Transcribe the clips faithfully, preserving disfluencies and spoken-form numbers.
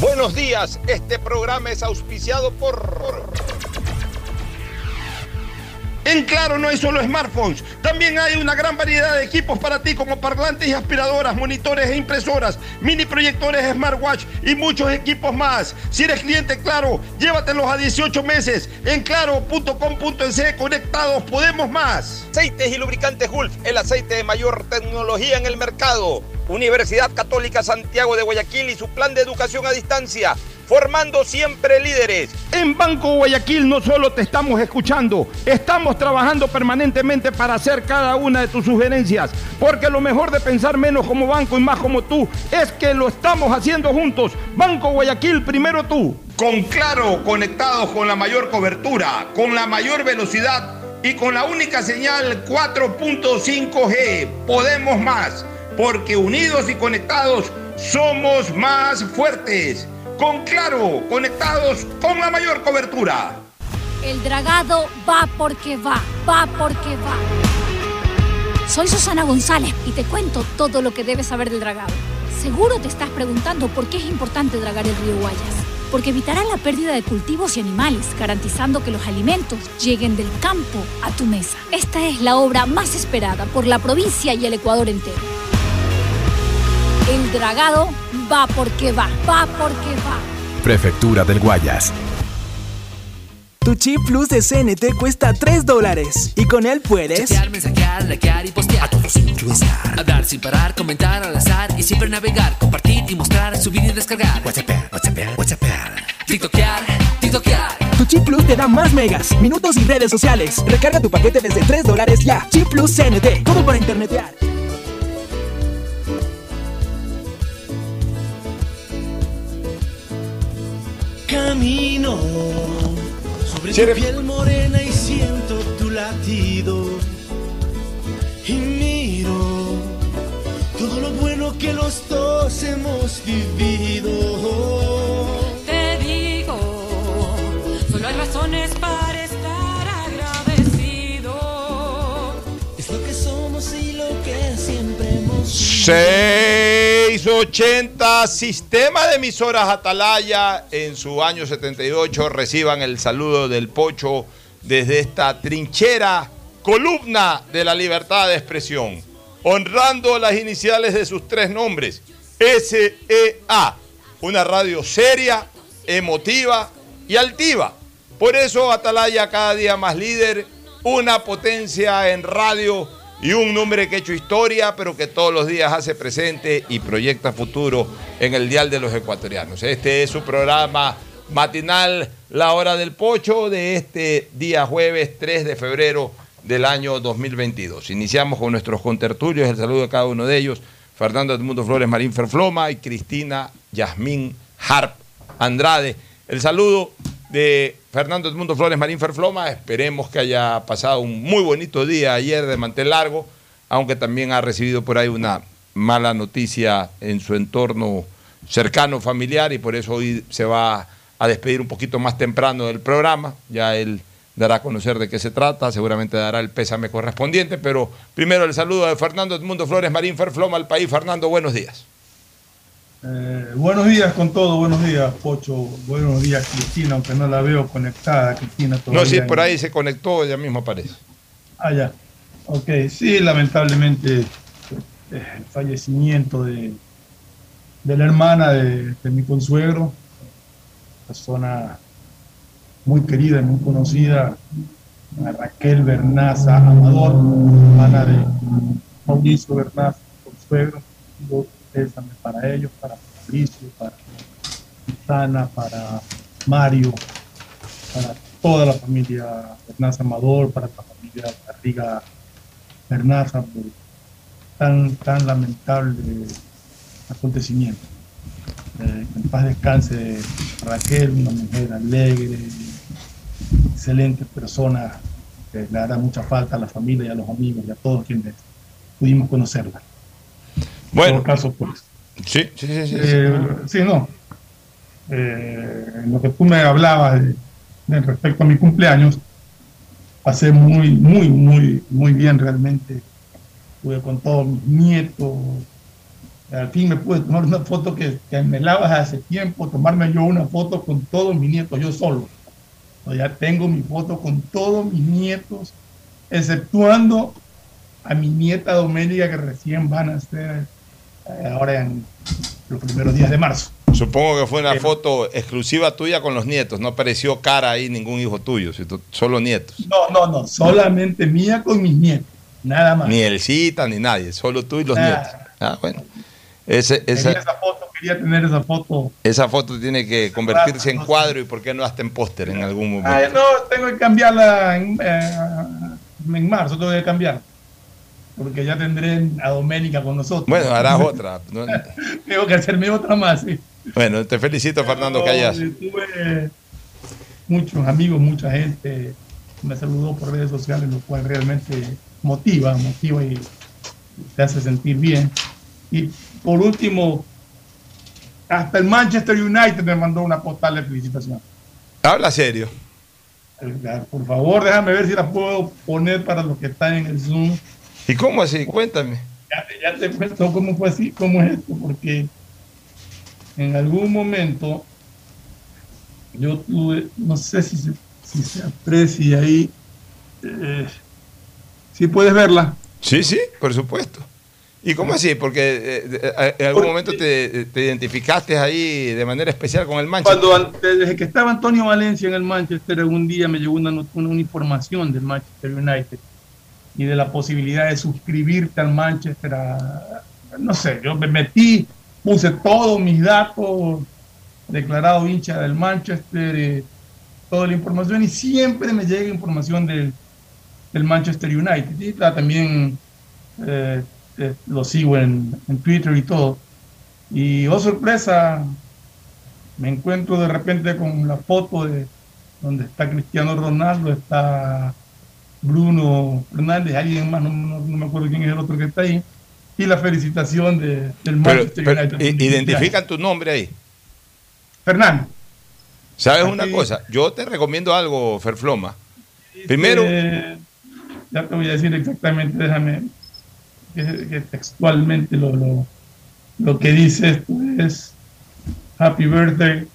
Buenos días, este programa es auspiciado por... En Claro no hay solo smartphones, también hay una gran variedad de equipos para ti como parlantes y aspiradoras, monitores e impresoras, mini proyectores, smartwatch y muchos equipos más. Si eres cliente Claro, llévatelos a dieciocho meses. En claro punto com punto e c, conectados, podemos más. Aceites y lubricantes Gulf, el aceite de mayor tecnología en el mercado. Universidad Católica Santiago de Guayaquil y su plan de educación a distancia. Formando siempre líderes. En Banco Guayaquil no solo te estamos escuchando, estamos trabajando permanentemente para hacer cada una de tus sugerencias, porque lo mejor de pensar menos como banco y más como tú es que lo estamos haciendo juntos. Banco Guayaquil, primero tú. Con Claro, conectados con la mayor cobertura, con la mayor velocidad y con la única señal cuatro punto cinco G. Podemos más, porque unidos y conectados somos más fuertes. Con Claro, conectados con la mayor cobertura. El dragado va porque va, va porque va. Soy Susana González y te cuento todo lo que debes saber del dragado. Seguro te estás preguntando por qué es importante dragar el río Guayas. Porque evitará la pérdida de cultivos y animales, garantizando que los alimentos lleguen del campo a tu mesa. Esta es la obra más esperada por la provincia y el Ecuador entero. El dragado va porque va, va porque va. Prefectura del Guayas. Tu chip plus de C N T cuesta tres dólares. Y con él puedes chatear, mensajear, likear y postear, a todos influenciar, hablar sin parar, comentar al azar y siempre navegar, compartir y mostrar, subir y descargar, whatsappear, whatsappear, whatsappear, tiktokear, tiktokear. Tu chip plus te da más megas, minutos y redes sociales. Recarga tu paquete desde tres dólares ya. Chip plus C N T, todo para internetear. Camino sobre tu piel morena y siento tu latido y miro todo lo bueno que los dos hemos vivido. Te digo, solo hay razones para estar agradecido. Es lo que somos y lo que siempre hemos sido. seiscientos ochenta, Sistema de Emisoras Atalaya, en su año setenta y ocho, reciban el saludo del Pocho desde esta trinchera, columna de la libertad de expresión, honrando las iniciales de sus tres nombres, S E A, una radio seria, emotiva y altiva. Por eso Atalaya cada día más líder, una potencia en radio, y un nombre que ha hecho historia, pero que todos los días hace presente y proyecta futuro en el dial de los ecuatorianos. Este es su programa matinal, La Hora del Pocho, de este día jueves tres de febrero del año dos mil veintidós. Iniciamos con nuestros contertulios, el saludo de cada uno de ellos. Fernando Edmundo Flores Marín Ferfloma y Cristina Yasmín Harp Andrade. El saludo de Fernando Edmundo Flores Marín Ferfloma, esperemos que haya pasado un muy bonito día ayer de mantel largo, aunque también ha recibido por ahí una mala noticia en su entorno cercano, familiar, y por eso hoy se va a despedir un poquito más temprano del programa. Ya él dará a conocer de qué se trata, seguramente dará el pésame correspondiente, pero primero el saludo de Fernando Edmundo Flores Marín Ferfloma al país. Fernando, buenos días. Eh, buenos días con todo, buenos días Pocho, buenos días Cristina, aunque no la veo conectada, Cristina todavía. No, sí, por ahí se conectó, ya mismo aparece. Ah, ya, ok, sí, lamentablemente eh, el fallecimiento de, de la hermana de, de mi consuegro, persona muy querida y muy conocida, a Raquel Bernaza Amador, hermana de Mauricio Bernaza, consuegro. Digo, pésame para ellos, para Mauricio, para Susana, para Mario, para toda la familia Bernaza Amador, para la familia Barriga Bernaza, por tan, tan lamentable acontecimiento. Eh, en paz descanse Raquel, una mujer alegre, excelente persona, eh, le hará mucha falta a la familia y a los amigos y a todos quienes pudimos conocerla. Bueno, en todo caso, pues. Sí, sí, sí. Sí, eh, sí. sí no. Eh, lo que tú me hablabas de, de respecto a mi cumpleaños, pasé muy, muy, muy, muy bien realmente. Estuve con todos mis nietos. Al fin me pude tomar una foto que, que anhelabas hace tiempo, tomarme yo una foto con todos mis nietos, yo solo. O ya tengo mi foto con todos mis nietos, exceptuando a mi nieta Doménica, que recién van a ser eh, ahora en los primeros días de marzo. Supongo que fue una Pero, foto exclusiva tuya con los nietos, no apareció cara ahí ningún hijo tuyo, solo nietos. No, no, no, solamente mía con mis nietos, nada más. Ni Elcita, ni nadie, solo tú y los ah, nietos. Ah, bueno. Ese, esa, esa foto, quería tener esa foto. Esa foto tiene que convertirse en cuadro, y por qué no hasta en póster en algún momento. Ay, no, tengo que cambiarla en, eh, en marzo, tengo que cambiar. Porque ya tendré a Doménica con nosotros. Bueno, harás otra. Tengo que hacerme otra más, sí. Bueno, te felicito, Fernando Callas. Tuve muchos amigos, mucha gente me saludó por redes sociales, lo cual realmente motiva, motiva y te hace sentir bien. Y por último, hasta el Manchester United me mandó una postal de felicitación. Habla serio. Por favor, déjame ver si la puedo poner para los que están en el Zoom. ¿Y cómo así? Cuéntame. Ya, ya te cuento cómo fue así, cómo es esto, porque en algún momento yo tuve, no sé si se, si se aprecia ahí. Eh, ¿Sí puedes verla? Sí, sí, por supuesto. ¿Y cómo así? Porque eh, en algún Porque, momento te, te identificaste ahí de manera especial con el Manchester. Cuando, desde que estaba Antonio Valencia en el Manchester, un día me llegó una, una, una información del Manchester United y de la posibilidad de suscribirte al Manchester. A, no sé, yo me metí, puse todos mis datos, declarado hincha del Manchester, eh, toda la información, y siempre me llega información del, del Manchester United. Y claro, también... Eh, Eh, lo sigo en, en Twitter y todo, y oh sorpresa, me encuentro de repente con la foto de donde está Cristiano Ronaldo, está Bruno Fernández, alguien más, no, no, no me acuerdo quién es el otro que está ahí, y la felicitación de, del Manchester pero, pero, United. ¿Identifican tu nombre ahí? Fernando. ¿Sabes Aquí, una cosa? Yo te recomiendo algo, Ferfloma. Este, Primero... Ya te voy a decir exactamente, déjame... que textualmente lo, lo, lo que dice esto es: Happy birthday,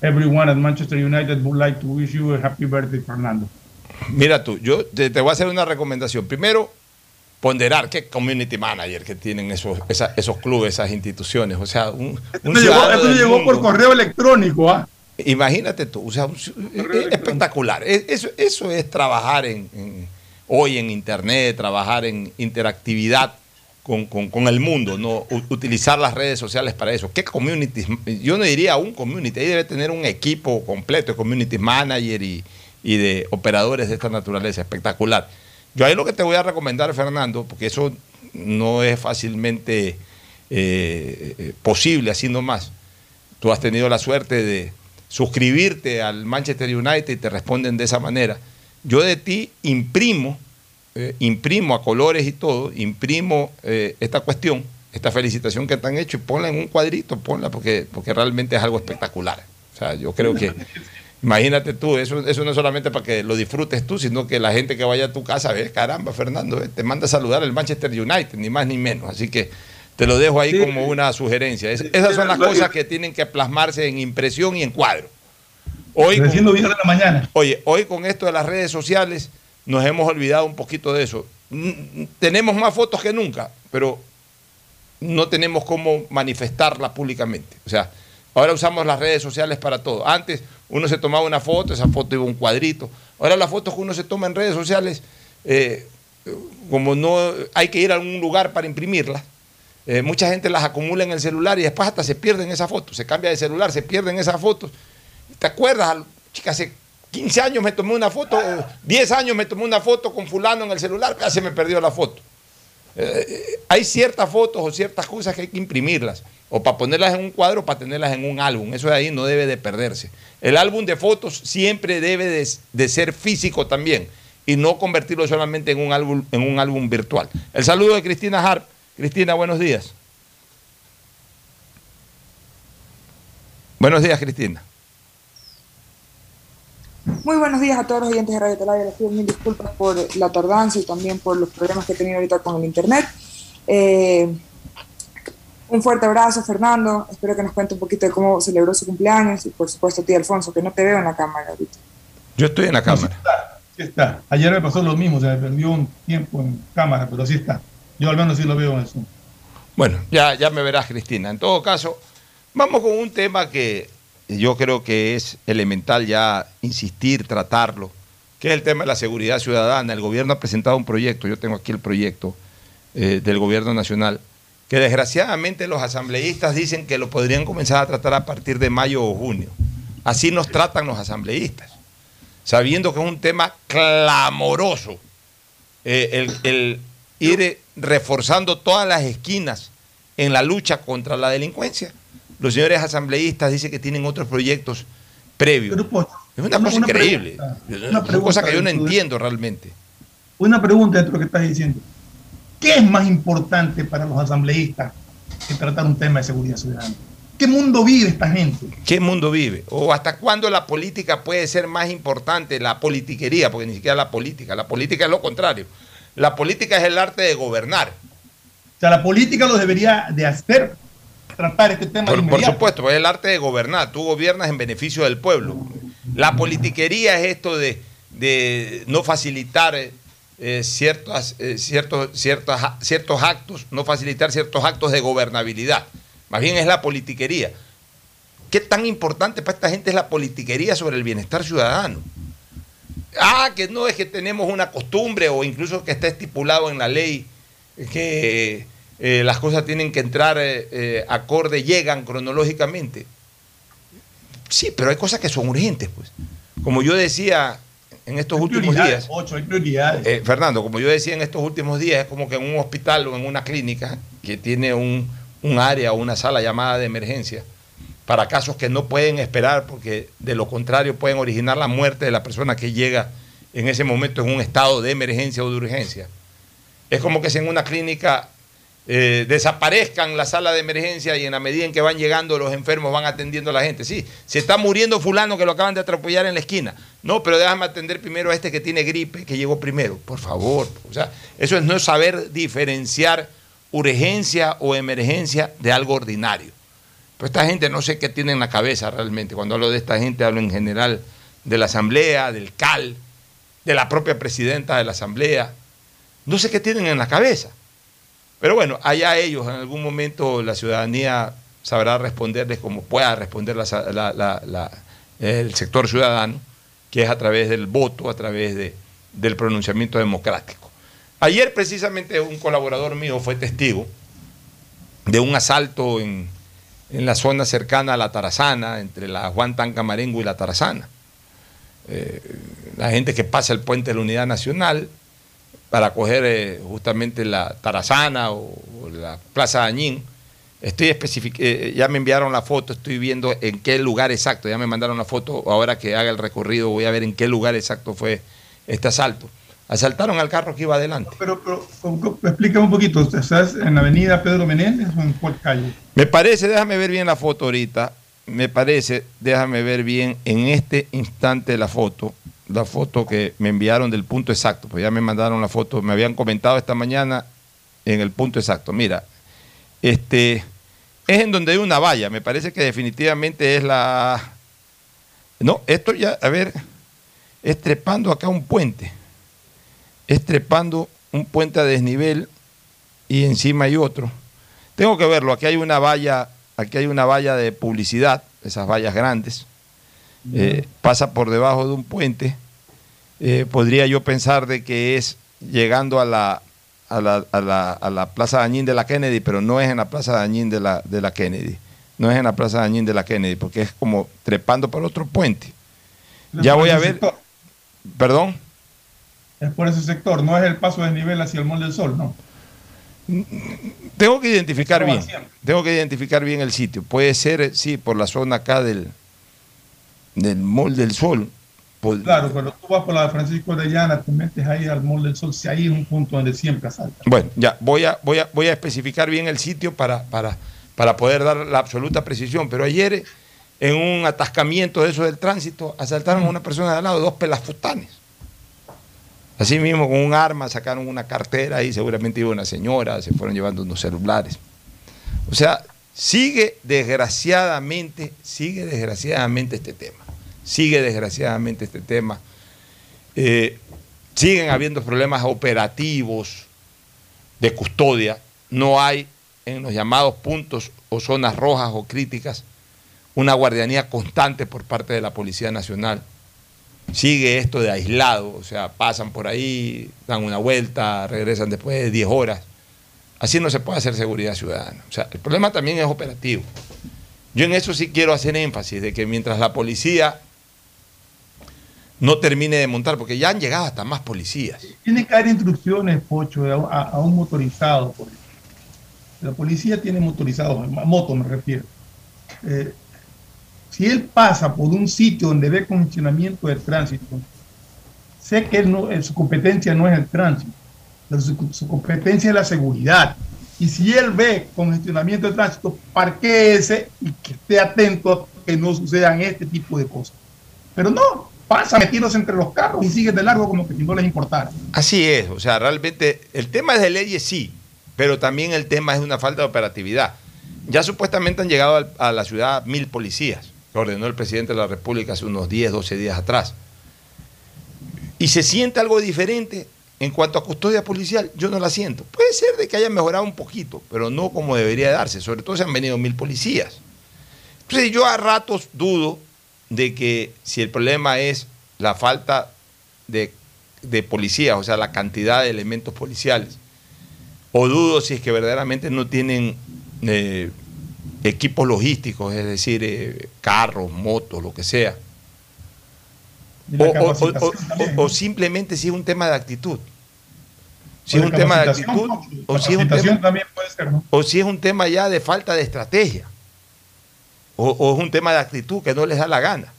everyone at Manchester United would like to wish you a happy birthday, Fernando. Mira tú, yo te, te voy a hacer una recomendación. Primero, ponderar qué community manager que tienen esos, esa, esos clubes, esas instituciones. O sea, un, esto un llegó, esto llegó por correo electrónico. ¿Ah? ¿Eh? Imagínate tú, o sea, un, es espectacular. Eso, eso es trabajar en, en hoy en internet, trabajar en interactividad con, con, con el mundo, no utilizar las redes sociales para eso. ¿Qué communities? Yo no diría un community, ahí debe tener un equipo completo de community manager y, y de operadores de esta naturaleza, espectacular. Yo ahí lo que te voy a recomendar, Fernando, porque eso no es fácilmente eh, posible así nomás. Tú has tenido la suerte de suscribirte al Manchester United y te responden de esa manera. Yo de ti imprimo, eh, imprimo a colores y todo, imprimo eh, esta cuestión, esta felicitación que te han hecho, y ponla en un cuadrito, ponla, porque, porque realmente es algo espectacular. O sea, yo creo que, imagínate tú, eso, eso no es solamente para que lo disfrutes tú, sino que la gente que vaya a tu casa, ves, caramba, Fernando, eh, te manda a saludar el Manchester United, ni más ni menos. Así que te lo dejo ahí sí, como una sugerencia. Es, esas son las cosas que tienen que plasmarse en impresión y en cuadro. Hoy con, de la mañana. Oye, hoy con esto de las redes sociales nos hemos olvidado un poquito de eso. Tenemos más fotos que nunca, pero no tenemos cómo manifestarla públicamente. O sea, Ahora usamos las redes sociales para todo. Antes uno se tomaba una foto, esa foto iba a un cuadrito. Ahora las fotos que uno se toma en redes sociales, eh, como no hay que ir a algún lugar para imprimirlas, eh, mucha gente las acumula en el celular y después hasta se pierden esas fotos. Se cambia de celular, se pierden esas fotos. ¿Te acuerdas? Chica, hace quince años me tomé una foto, o diez años me tomé una foto con fulano en el celular, ya se me perdió la foto. Eh, hay ciertas fotos o ciertas cosas que hay que imprimirlas, o para ponerlas en un cuadro o para tenerlas en un álbum. Eso de ahí no debe de perderse. El álbum de fotos siempre debe de, de ser físico también, y no convertirlo solamente en un álbum, en un álbum virtual. El saludo de Cristina Harp. Cristina, buenos días. Buenos días, Cristina. Muy buenos días a todos los oyentes de Radio Atalaya. Les pido mil disculpas por la tardanza y también por los problemas que he tenido ahorita con el internet. Eh, un fuerte abrazo, Fernando. Espero que nos cuente un poquito de cómo celebró su cumpleaños. Y por supuesto, tío Alfonso, que no te veo en la cámara ahorita. Yo estoy en la cámara. Sí está. Ayer me pasó lo mismo, se me perdió un tiempo en cámara, pero sí está. Yo al menos sí lo veo en el Zoom. Bueno, ya, ya me verás, Cristina. En todo caso, vamos con un tema que yo creo que es elemental ya insistir, tratarlo, que es el tema de la seguridad ciudadana. El gobierno ha presentado un proyecto, yo tengo aquí el proyecto eh, del gobierno nacional, que desgraciadamente los asambleístas dicen que lo podrían comenzar a tratar a partir de mayo o junio. Así nos tratan los asambleístas, sabiendo que es un tema clamoroso, eh, el, el ir reforzando todas las esquinas en la lucha contra la delincuencia. Los señores asambleístas dicen que tienen otros proyectos previos. Pero, pues, es una, una cosa una increíble, pregunta, una, una pregunta, cosa que yo no entiendo realmente. Una pregunta dentro de lo que estás diciendo. ¿Qué es más importante para los asambleístas que tratar un tema de seguridad ciudadana? ¿Qué mundo vive esta gente? ¿Qué mundo vive? ¿O hasta cuándo la política puede ser más importante? La politiquería, porque ni siquiera la política. La política es lo contrario. La política es el arte de gobernar. O sea, la política lo debería de hacer, tratar este tema. Por, por supuesto, pues es el arte de gobernar. Tú gobiernas en beneficio del pueblo. La politiquería es esto de, de no facilitar eh, ciertos, eh, ciertos, ciertos, ciertos actos, no facilitar ciertos actos de gobernabilidad. Más bien es la politiquería. ¿Qué tan importante para esta gente es la politiquería sobre el bienestar ciudadano? Ah, que no es que tenemos una costumbre, o incluso que está estipulado en la ley que eh, las cosas tienen que entrar eh, eh, acorde, llegan cronológicamente. Sí, pero hay cosas que son urgentes, pues. Como yo decía en estos últimos días, ocho, hay prioridades. Eh, Fernando, como yo decía en estos últimos días, es como que en un hospital o en una clínica que tiene un, un área o una sala llamada de emergencia para casos que no pueden esperar, porque de lo contrario pueden originar la muerte de la persona que llega en ese momento en un estado de emergencia o de urgencia. Es como que si en una clínica eh, desaparezcan la sala de emergencia y en la medida en que van llegando los enfermos van atendiendo a la gente. Sí, se está muriendo fulano que lo acaban de atropellar en la esquina. No, pero déjame atender primero a este que tiene gripe, que llegó primero. Por favor, o sea, eso es no saber diferenciar urgencia o emergencia de algo ordinario. Pero esta gente no sé qué tiene en la cabeza realmente. Cuando hablo de esta gente hablo en general de la asamblea, del C A L, de la propia presidenta de la asamblea. No sé qué tienen en la cabeza. Pero bueno, allá ellos, en algún momento la ciudadanía sabrá responderles como pueda responder la, la, la, la, el sector ciudadano, que es a través del voto, a través de, del pronunciamiento democrático. Ayer precisamente un colaborador mío fue testigo de un asalto en... en la zona cercana a la Tarazana, entre la Juan Tancamarengo y la Tarazana. Eh, la gente que pasa el puente de la Unidad Nacional para coger eh, justamente la Tarazana o, o la Plaza Dañín. Estoy especific- eh, ya me enviaron la foto, estoy viendo en qué lugar exacto, ya me mandaron la foto, ahora que haga el recorrido voy a ver en qué lugar exacto fue este asalto. Asaltaron al carro que iba adelante. Pero, pero, pero explícame un poquito, ¿estás en la avenida Pedro Menéndez o en cuál calle? Me parece, déjame ver bien la foto ahorita, me parece, déjame ver bien en este instante la foto, la foto que me enviaron del punto exacto, pues ya me mandaron la foto, me habían comentado esta mañana en el punto exacto. Mira, este es en donde hay una valla, me parece que definitivamente es la... No, esto ya, a ver, es trepando acá un puente. Es trepando un puente a desnivel y encima hay otro. Tengo que verlo, aquí hay una valla aquí hay una valla de publicidad, esas vallas grandes, eh, pasa por debajo de un puente, eh, podría yo pensar de que es llegando a la, a la, a la, a la Plaza Dañín de la Kennedy, pero no es en la Plaza Dañín de la, de la Kennedy, no es en la Plaza Dañín de la Kennedy, porque es como trepando por otro puente. Ya voy a ver, perdón. Es por ese sector, no es el paso de nivel hacia el Mall del Sol, ¿no? Tengo que identificar bien, tengo que identificar bien el sitio. Puede ser, sí, por la zona acá del, del Mall del Sol. Por... Claro, cuando tú vas por la Francisco Orellana, te metes ahí al Mall del Sol, si ahí es un punto donde siempre asalta. Bueno, ya, voy a, voy a, voy a especificar bien el sitio para, para, para poder dar la absoluta precisión, pero ayer en un atascamiento de eso del tránsito, asaltaron a una persona de al lado, dos pelafutanes. Así mismo, con un arma, sacaron una cartera y seguramente iba una señora, se fueron llevando unos celulares. O sea, sigue desgraciadamente, sigue desgraciadamente este tema. Sigue desgraciadamente este tema. Eh, siguen habiendo problemas operativos de custodia. No hay en los llamados puntos o zonas rojas o críticas una guardianía constante por parte de la Policía Nacional. Sigue esto de aislado, o sea, pasan por ahí, dan una vuelta, regresan después de diez horas. Así no se puede hacer seguridad ciudadana. O sea, el problema también es operativo. Yo en eso sí quiero hacer énfasis, de que mientras la policía no termine de montar, porque ya han llegado hasta más policías. Tiene que haber instrucciones, Pocho, a, a un motorizado. Por la policía tiene motorizados, moto me refiero. Eh, Si él pasa por un sitio donde ve congestionamiento de tránsito, sé que él no, su competencia no es el tránsito, pero su, su competencia es la seguridad. Y si él ve congestionamiento de tránsito, parquéese y que esté atento a que no sucedan este tipo de cosas. Pero no, pasa metiéndose entre los carros y sigue de largo como que no les importara. Así es, o sea, realmente el tema es de leyes, sí, pero también el tema es una falta de operatividad. Ya supuestamente han llegado a la ciudad mil policías. Ordenó el presidente de la República hace unos diez, doce días atrás. ¿Y se siente algo diferente en cuanto a custodia policial? Yo no la siento. Puede ser de que haya mejorado un poquito, pero no como debería darse, sobre todo si han venido mil policías. Entonces yo a ratos dudo de que si el problema es la falta de, de policías, o sea, la cantidad de elementos policiales, o dudo si es que verdaderamente no tienen... Eh, equipos logísticos, es decir, eh, carros, motos, lo que sea, o, o, o, o, o simplemente si es un tema de actitud, si es un tema de actitud o si es un tema, también puede ser, ¿no? O si es un tema ya de falta de estrategia o, o es un tema de actitud que no les da la gana,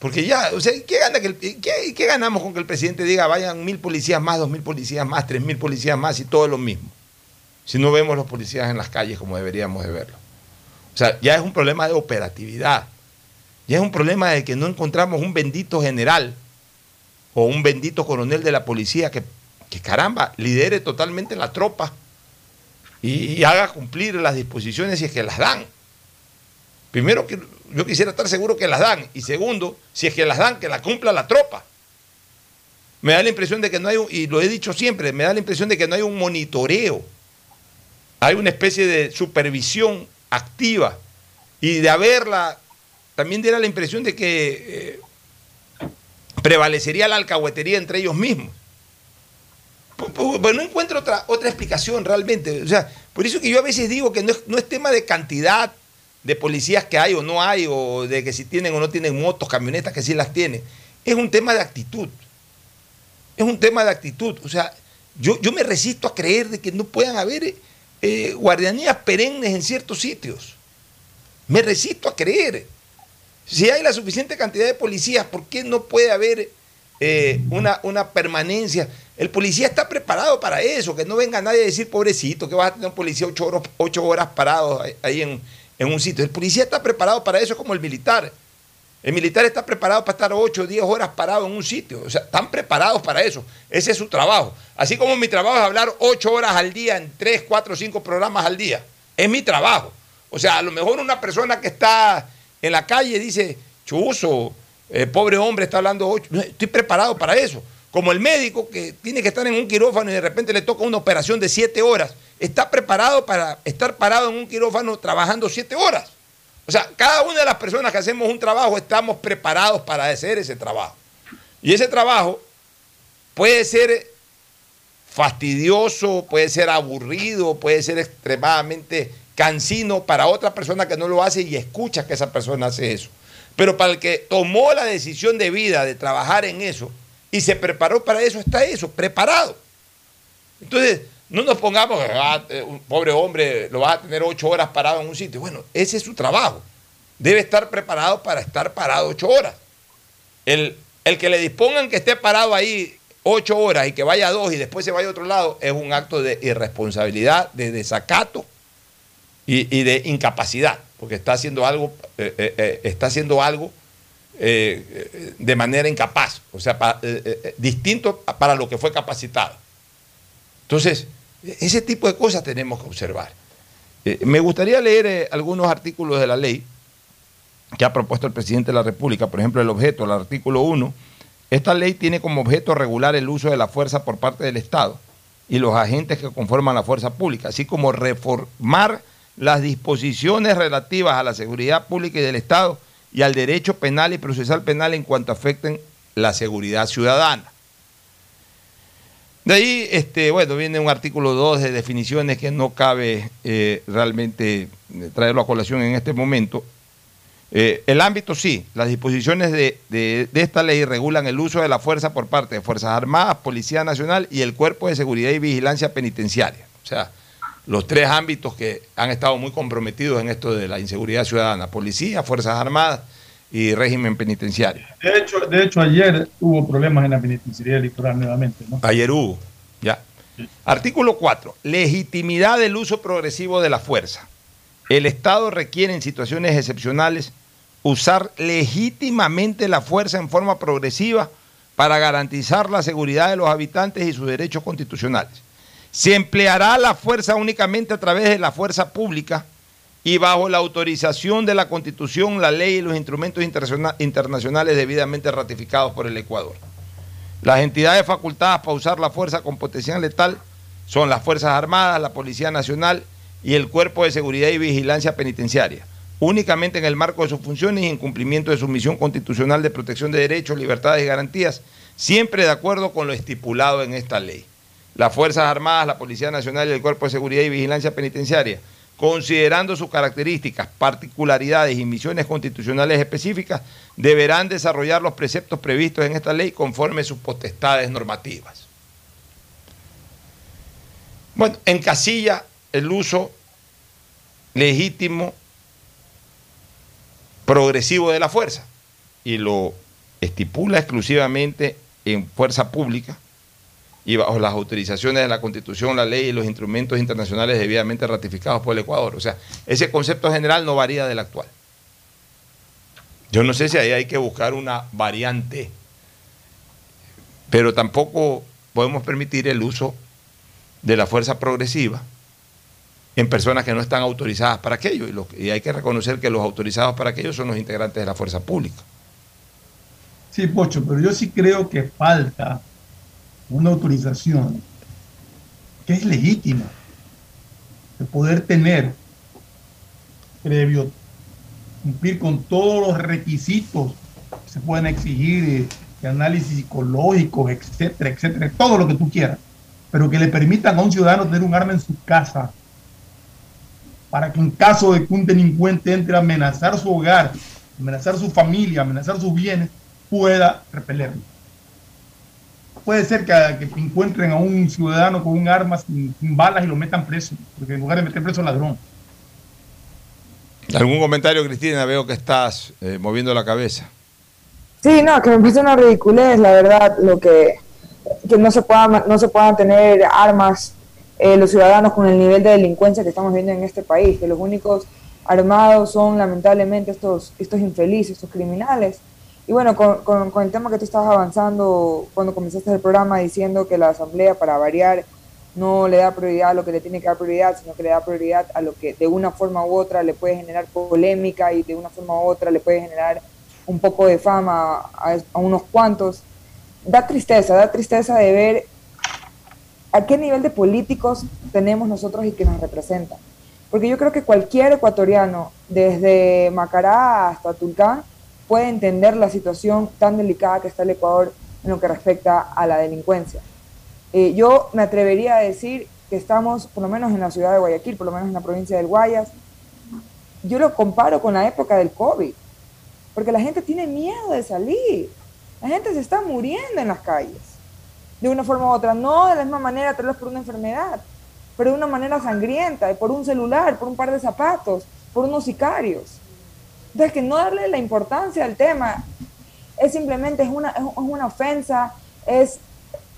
porque ya, o sea, ¿qué, gana que el, qué, ¿qué ganamos con que el presidente diga vayan mil policías más, dos mil policías más, tres mil policías más y todo lo mismo, si no vemos los policías en las calles como deberíamos de verlo? O sea, ya es un problema de operatividad, ya es un problema de que no encontramos un bendito general o un bendito coronel de la policía que, que caramba, lidere totalmente la tropa y, y haga cumplir las disposiciones si es que las dan. Primero, que yo quisiera estar seguro que las dan, y segundo, si es que las dan, que la cumpla la tropa. Me da la impresión de que no hay, y lo he dicho siempre, me da la impresión de que no hay un monitoreo, hay una especie de supervisión activa, y de haberla también diera la impresión de que eh, prevalecería la alcahuetería entre ellos mismos. Pues no encuentro otra, otra explicación realmente. O sea, por eso que yo a veces digo que no es, no es tema de cantidad de policías que hay o no hay, o de que si tienen o no tienen motos, camionetas, que sí las tienen. Es un tema de actitud. Es un tema de actitud. O sea, yo, yo me resisto a creer de que no puedan haber... Eh, guardianías perennes en ciertos sitios. Me resisto a creer. Si hay la suficiente cantidad de policías, ¿por qué no puede haber eh, una, una permanencia? El policía está preparado para eso, que no venga nadie a decir, pobrecito, que vas a tener un policía ocho horas, ocho horas parado ahí en, en un sitio. El policía está preparado para eso, como el militar. El militar está preparado para estar ocho o diez horas parado en un sitio. O sea, están preparados para eso. Ese es su trabajo. Así como mi trabajo es hablar ocho horas al día en tres, cuatro, cinco programas al día. Es mi trabajo. O sea, a lo mejor una persona que está en la calle dice, chuzo, eh, pobre hombre, está hablando ocho. Estoy preparado para eso. como el médico que tiene que estar en un quirófano y de repente le toca una operación de siete horas, está preparado para estar parado en un quirófano trabajando siete horas. O sea, cada una de las personas que hacemos un trabajo estamos preparados para hacer ese trabajo. Y ese trabajo puede ser fastidioso, puede ser aburrido, puede ser extremadamente cansino para otra persona que no lo hace y escucha que esa persona hace eso. Pero para el que tomó la decisión de vida de trabajar en eso y se preparó para eso, está eso, preparado. Entonces, no nos pongamos, ah, un pobre hombre, lo vas a tener ocho horas parado en un sitio. Bueno, ese es su trabajo. Debe estar preparado para estar parado ocho horas. El, el que le dispongan que esté parado ahí ocho horas y que vaya a dos y después se vaya a otro lado, es un acto de irresponsabilidad, de desacato y, y de incapacidad, porque está haciendo algo, eh, eh, está haciendo algo eh, de manera incapaz, o sea, pa, eh, eh, distinto para lo que fue capacitado. Entonces, ese tipo de cosas tenemos que observar. Eh, me gustaría leer eh, algunos artículos de la ley que ha propuesto el presidente de la República. Por ejemplo, el objeto, el artículo uno. Esta ley tiene como objeto regular el uso de la fuerza por parte del Estado y los agentes que conforman la fuerza pública, así como reformar las disposiciones relativas a la seguridad pública y del Estado y al derecho penal y procesal penal en cuanto afecten la seguridad ciudadana. De ahí, este, bueno, viene un artículo dos de definiciones que no cabe eh, realmente traerlo a colación en este momento. Eh, el ámbito sí, las disposiciones de, de, de esta ley regulan el uso de la fuerza por parte de Fuerzas Armadas, Policía Nacional y el Cuerpo de Seguridad y Vigilancia Penitenciaria. O sea, los tres ámbitos que han estado muy comprometidos en esto de la inseguridad ciudadana: Policía, Fuerzas Armadas y régimen penitenciario. De hecho, de hecho ayer hubo problemas en la penitenciaría electoral nuevamente, ¿no? Ayer hubo, ya. Sí. Artículo cuatro, legitimidad del uso progresivo de la fuerza. El Estado requiere en situaciones excepcionales usar legítimamente la fuerza en forma progresiva para garantizar la seguridad de los habitantes y sus derechos constitucionales. Se empleará la fuerza únicamente a través de la fuerza pública y bajo la autorización de la Constitución, la ley y los instrumentos internacionales debidamente ratificados por el Ecuador. Las entidades facultadas para usar la fuerza con potencial letal son las Fuerzas Armadas, la Policía Nacional y el Cuerpo de Seguridad y Vigilancia Penitenciaria, únicamente en el marco de sus funciones y en cumplimiento de su misión constitucional de protección de derechos, libertades y garantías, siempre de acuerdo con lo estipulado en esta ley. Las Fuerzas Armadas, la Policía Nacional y el Cuerpo de Seguridad y Vigilancia Penitenciaria, considerando sus características, particularidades y misiones constitucionales específicas, deberán desarrollar los preceptos previstos en esta ley conforme sus potestades normativas. Bueno, encasilla el uso legítimo, progresivo de la fuerza y lo estipula exclusivamente en fuerza pública y bajo las autorizaciones de la Constitución, la ley y los instrumentos internacionales debidamente ratificados por el Ecuador. O sea, ese concepto general no varía del actual. Yo no sé si ahí hay que buscar una variante, pero tampoco podemos permitir el uso de la fuerza progresiva en personas que no están autorizadas para aquello, y, lo, y hay que reconocer que los autorizados para aquello son los integrantes de la fuerza pública. Sí, Pocho, pero yo sí creo que falta una autorización que es legítima de poder tener previo, cumplir con todos los requisitos que se pueden exigir de análisis psicológico, etcétera, etcétera, todo lo que tú quieras, pero que le permitan a un ciudadano tener un arma en su casa para que en caso de que un delincuente entre a amenazar su hogar, amenazar su familia, amenazar sus bienes, pueda repelerlo. Puede ser que, que encuentren a un ciudadano con un arma sin, sin balas y lo metan preso, porque en lugar de meter preso al ladrón. ¿Algún comentario, Cristina? Veo que estás eh, moviendo la cabeza. Sí, no, que me parece una ridiculez, la verdad, lo que, que no se puedan, no se puedan tener armas eh, los ciudadanos con el nivel de delincuencia que estamos viendo en este país, que los únicos armados son lamentablemente estos, estos infelices, estos criminales. Y bueno, con, con, con el tema que tú estabas avanzando cuando comenzaste el programa diciendo que la Asamblea, para variar, no le da prioridad a lo que le tiene que dar prioridad, sino que le da prioridad a lo que de una forma u otra le puede generar polémica y de una forma u otra le puede generar un poco de fama a, a unos cuantos. da tristeza, da tristeza de ver a qué nivel de políticos tenemos nosotros y que nos representan. Porque yo creo que cualquier ecuatoriano, desde Macará hasta Tulcán, puede entender la situación tan delicada que está el Ecuador en lo que respecta a la delincuencia. Eh, yo me atrevería a decir que estamos, por lo menos en la ciudad de Guayaquil, por lo menos en la provincia del Guayas, yo lo comparo con la época del COVID, porque la gente tiene miedo de salir, la gente se está muriendo en las calles, de una forma u otra, no de la misma manera, tal vez por una enfermedad, pero de una manera sangrienta, por un celular, por un par de zapatos, por unos sicarios. Entonces, que no darle la importancia al tema es simplemente es una, es una ofensa, es, es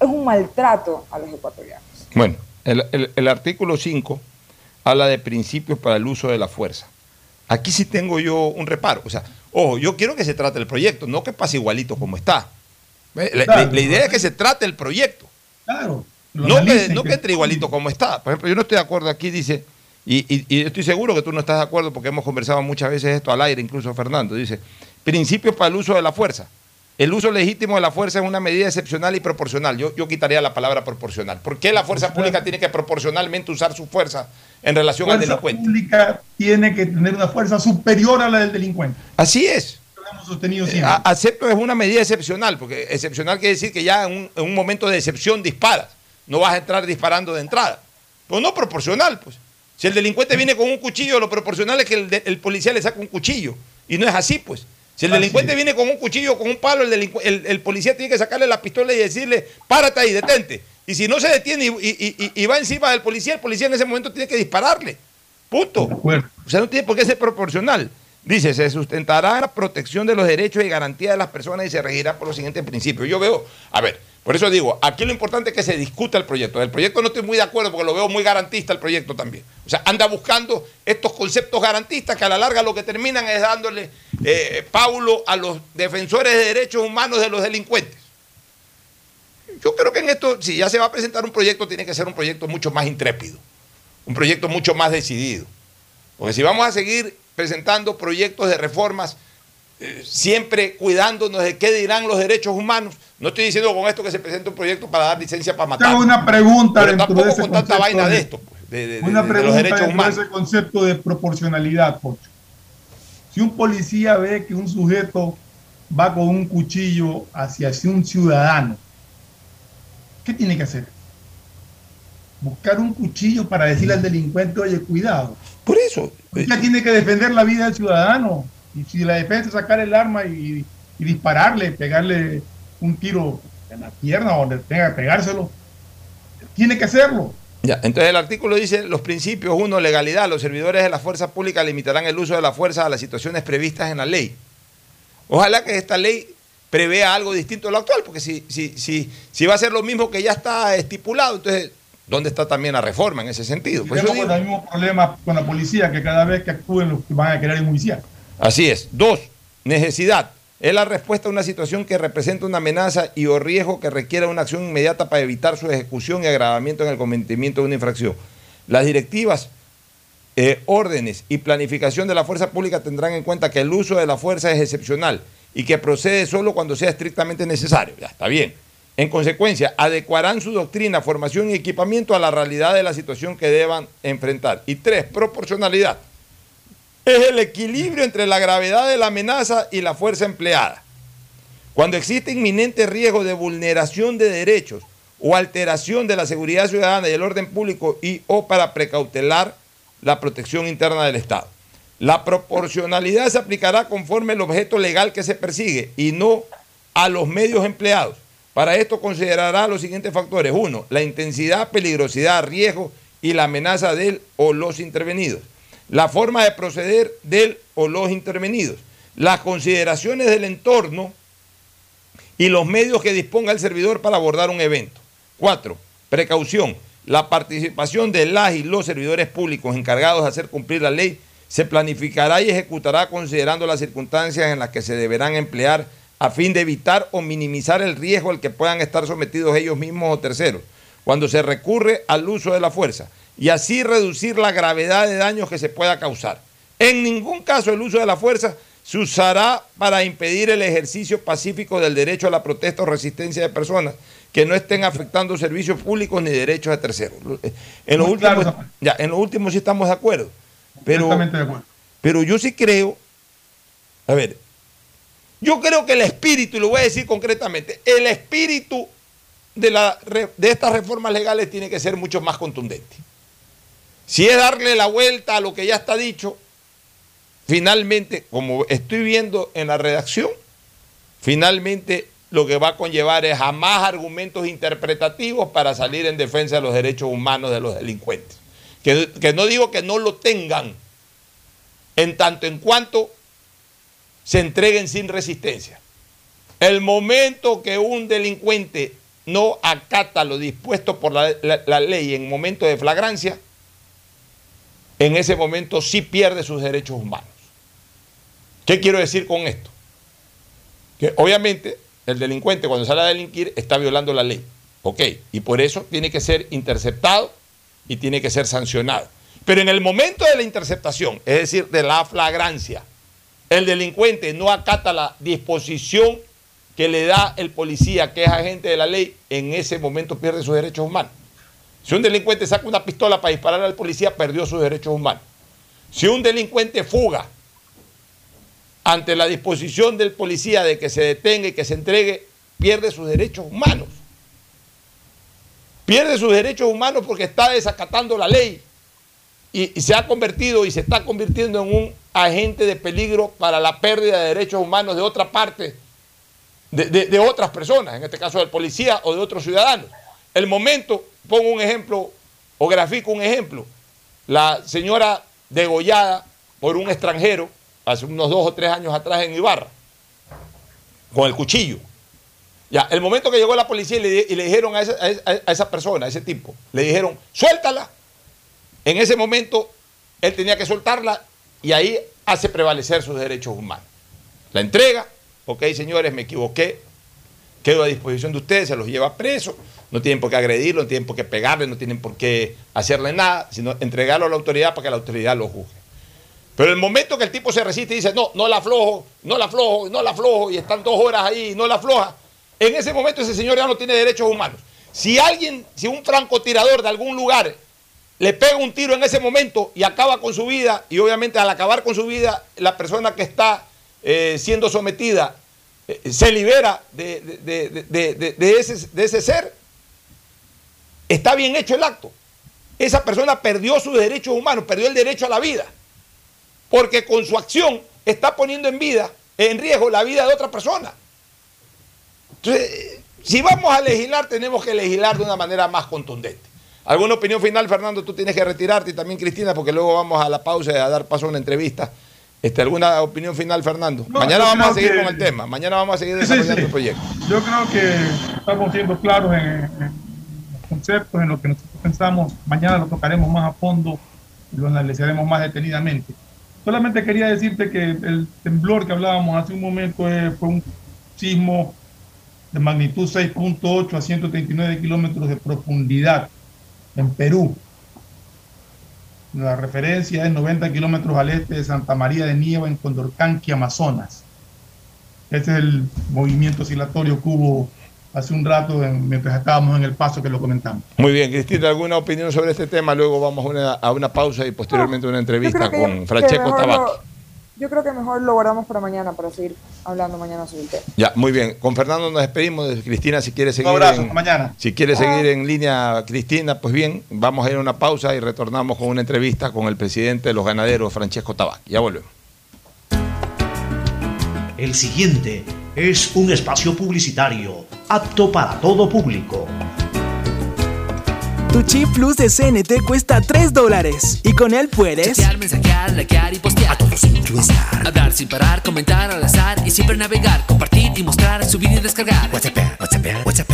un maltrato a los ecuatorianos. Bueno, el, el, el artículo cinco habla de principios para el uso de la fuerza. Aquí sí tengo yo un reparo. O sea, ojo, yo quiero que se trate el proyecto, no que pase igualito como está. La, claro, la, la idea es que se trate el proyecto. Claro. No, analicen, que, no que entre igualito como está. Por ejemplo, yo no estoy de acuerdo aquí, dice, y, y, y estoy seguro que tú no estás de acuerdo porque hemos conversado muchas veces esto al aire, incluso Fernando, dice, principios para el uso de la fuerza. El uso legítimo de la fuerza es una medida excepcional y proporcional. Yo, yo quitaría la palabra proporcional. ¿Por qué la fuerza pública tiene que proporcionalmente usar su fuerza en relación al delincuente? La fuerza pública tiene que tener una fuerza superior a la del delincuente. Así es. Sostenido siempre. Eh, acepto es una medida excepcional, porque excepcional quiere decir que ya en un, en un momento de excepción disparas, no vas a entrar disparando de entrada, pero no proporcional, pues. Si el delincuente viene con un cuchillo, lo proporcional es que el, de, el policía le saque un cuchillo, y no es así, pues. Si el delincuente viene con un cuchillo, con un palo, el, el, el policía tiene que sacarle la pistola y decirle, párate ahí, detente, y si no se detiene y, y, y, y va encima del policía, el policía en ese momento tiene que dispararle, punto. O sea, no tiene por qué ser proporcional. Dice, se sustentará la protección de los derechos y garantías de las personas y se regirá por los siguientes principios. Yo veo, a ver, por eso digo, aquí lo importante es que se discuta el proyecto. El proyecto no estoy muy de acuerdo porque lo veo muy garantista el proyecto también. O sea, anda buscando estos conceptos garantistas que a la larga lo que terminan es dándole eh, pábulo a los defensores de derechos humanos de los delincuentes. Yo creo que en esto, si ya se va a presentar un proyecto, tiene que ser un proyecto mucho más intrépido, un proyecto mucho más decidido. Porque si vamos a seguir presentando proyectos de reformas, eh, siempre cuidándonos de qué dirán los derechos humanos. No estoy diciendo con esto que se presenta un proyecto para dar licencia para matar. Tengo una pregunta, pero tampoco de ese con tanta vaina de, de esto, pues, de, de, una de, de, de los derechos humanos. Ese concepto de proporcionalidad, Pocho. Si un policía ve que un sujeto va con un cuchillo hacia un ciudadano, ¿qué tiene que hacer? Buscar un cuchillo para decirle al delincuente, oye, cuidado. Por eso. Ya tiene que defender la vida del ciudadano. Y si la defensa es sacar el arma y, y dispararle, pegarle un tiro en la pierna o le tenga que pegárselo, tiene que hacerlo. Ya, entonces el artículo dice, los principios, uno, legalidad. Los servidores de la fuerza pública limitarán el uso de la fuerza a las situaciones previstas en la ley. Ojalá que esta ley prevea algo distinto a lo actual, porque si, si, si, si va a ser lo mismo que ya está estipulado, entonces... ¿Dónde está también la reforma en ese sentido? Pues tenemos el mismo problema con la policía, que cada vez que actúen los que van a querer enjuiciar. Así es. Dos, necesidad. Es la respuesta a una situación que representa una amenaza y o riesgo que requiera una acción inmediata para evitar su ejecución y agravamiento en el cometimiento de una infracción. Las directivas, eh, órdenes y planificación de la fuerza pública tendrán en cuenta que el uso de la fuerza es excepcional y que procede solo cuando sea estrictamente necesario. Ya, está bien. En consecuencia, adecuarán su doctrina, formación y equipamiento a la realidad de la situación que deban enfrentar. Y tres, proporcionalidad. Es el equilibrio entre la gravedad de la amenaza y la fuerza empleada. Cuando existe inminente riesgo de vulneración de derechos o alteración de la seguridad ciudadana y el orden público y o para precautelar la protección interna del Estado. La proporcionalidad se aplicará conforme el objeto legal que se persigue y no a los medios empleados. Para esto considerará los siguientes factores. Uno, la intensidad, peligrosidad, riesgo y la amenaza del o los intervenidos. La forma de proceder del o los intervenidos. Las consideraciones del entorno y los medios que disponga el servidor para abordar un evento. Cuatro, precaución. La participación de las y los servidores públicos encargados de hacer cumplir la ley se planificará y ejecutará considerando las circunstancias en las que se deberán emplear a fin de evitar o minimizar el riesgo al que puedan estar sometidos ellos mismos o terceros, cuando se recurre al uso de la fuerza, y así reducir la gravedad de daños que se pueda causar. En ningún caso el uso de la fuerza se usará para impedir el ejercicio pacífico del derecho a la protesta o resistencia de personas que no estén afectando servicios públicos ni derechos de terceros. En lo último, ya, en lo último sí estamos de acuerdo, pero, exactamente de acuerdo. Pero yo sí creo, a ver, yo creo que el espíritu, y lo voy a decir concretamente, el espíritu de, la, de estas reformas legales tiene que ser mucho más contundente. Si es darle la vuelta a lo que ya está dicho, finalmente, como estoy viendo en la redacción, finalmente lo que va a conllevar es a más argumentos interpretativos para salir en defensa de los derechos humanos de los delincuentes. Que, que no digo que no lo tengan, en tanto en cuanto se entreguen sin resistencia. El momento que un delincuente no acata lo dispuesto por la, la, la ley en momento de flagrancia, en ese momento sí pierde sus derechos humanos. ¿Qué quiero decir con esto? Que obviamente el delincuente cuando sale a delinquir está violando la ley, ok, y por eso tiene que ser interceptado y tiene que ser sancionado. Pero en el momento de la interceptación, es decir, de la flagrancia, el delincuente no acata la disposición que le da el policía, que es agente de la ley, en ese momento pierde sus derechos humanos. Si un delincuente saca una pistola para disparar al policía, perdió sus derechos humanos. Si un delincuente fuga ante la disposición del policía de que se detenga y que se entregue, pierde sus derechos humanos. Pierde sus derechos humanos porque está desacatando la ley y, y se ha convertido y se está convirtiendo en un agente de peligro para la pérdida de derechos humanos de otra parte, de, de, de otras personas, en este caso del policía o de otros ciudadanos. El momento, pongo un ejemplo o grafico un ejemplo, la señora degollada por un extranjero hace unos dos o tres años atrás en Ibarra, con el cuchillo. Ya, el momento que llegó la policía y le, y le dijeron a esa, a esa persona, a ese tipo, le dijeron, suéltala. En ese momento él tenía que soltarla y ahí hace prevalecer sus derechos humanos. La entrega, ok señores, me equivoqué, quedo a disposición de ustedes, se los lleva preso, no tienen por qué agredirlo, no tienen por qué pegarle, no tienen por qué hacerle nada, sino entregarlo a la autoridad para que la autoridad lo juzgue. Pero el momento que el tipo se resiste y dice, no, no la aflojo, no la aflojo, no la aflojo, y están dos horas ahí y no la afloja, en ese momento ese señor ya no tiene derechos humanos. Si alguien, si un francotirador de algún lugar le pega un tiro en ese momento y acaba con su vida, y obviamente al acabar con su vida, la persona que está eh, siendo sometida se libera de, de, de, de, de, de, ese, de ese ser, está bien hecho el acto. Esa persona perdió sus derechos humanos, perdió el derecho a la vida, porque con su acción está poniendo en vida, en riesgo la vida de otra persona. Entonces, si vamos a legislar, tenemos que legislar de una manera más contundente. ¿Alguna opinión final, Fernando? Tú tienes que retirarte, y también Cristina, porque luego vamos a la pausa y a dar paso a una entrevista. Este, ¿Alguna opinión final, Fernando? No, mañana vamos a seguir que, con el tema, mañana vamos a seguir desarrollando sí, sí. el proyecto. Yo creo que estamos siendo claros en, en los conceptos, en lo que nosotros pensamos. Mañana lo tocaremos más a fondo, lo analizaremos más detenidamente. Solamente quería decirte que el temblor que hablábamos hace un momento eh, fue un sismo de magnitud seis punto ocho a ciento treinta y nueve kilómetros de profundidad en Perú. La referencia es noventa kilómetros al este de Santa María de Nieva, en Condorcanqui, Amazonas. Este es el movimiento oscilatorio que hubo hace un rato en, mientras estábamos en el paso que lo comentamos. Muy bien, Cristina, ¿alguna opinión sobre este tema? Luego vamos a una, a una pausa y posteriormente una entrevista con Francesco Tabacchi. Yo creo que mejor lo guardamos para mañana, para seguir hablando mañana sobre el tema. Ya, muy bien. Con Fernando nos despedimos. Cristina, si quiere seguir, un abrazo, en, mañana. Si quiere ah. seguir en línea, Cristina, pues bien, vamos a ir a una pausa y retornamos con una entrevista con el presidente de los ganaderos, Francesco Tabacchi. Ya volvemos. El siguiente es un espacio publicitario apto para todo público. Tu chip plus de C N T cuesta tres dólares y con él puedes chatear, mensajear, likear y postear, a todos influenciar, hablar sin parar, comentar al azar y siempre navegar, compartir y mostrar, subir y descargar, WhatsApp, WhatsApp, WhatsApp,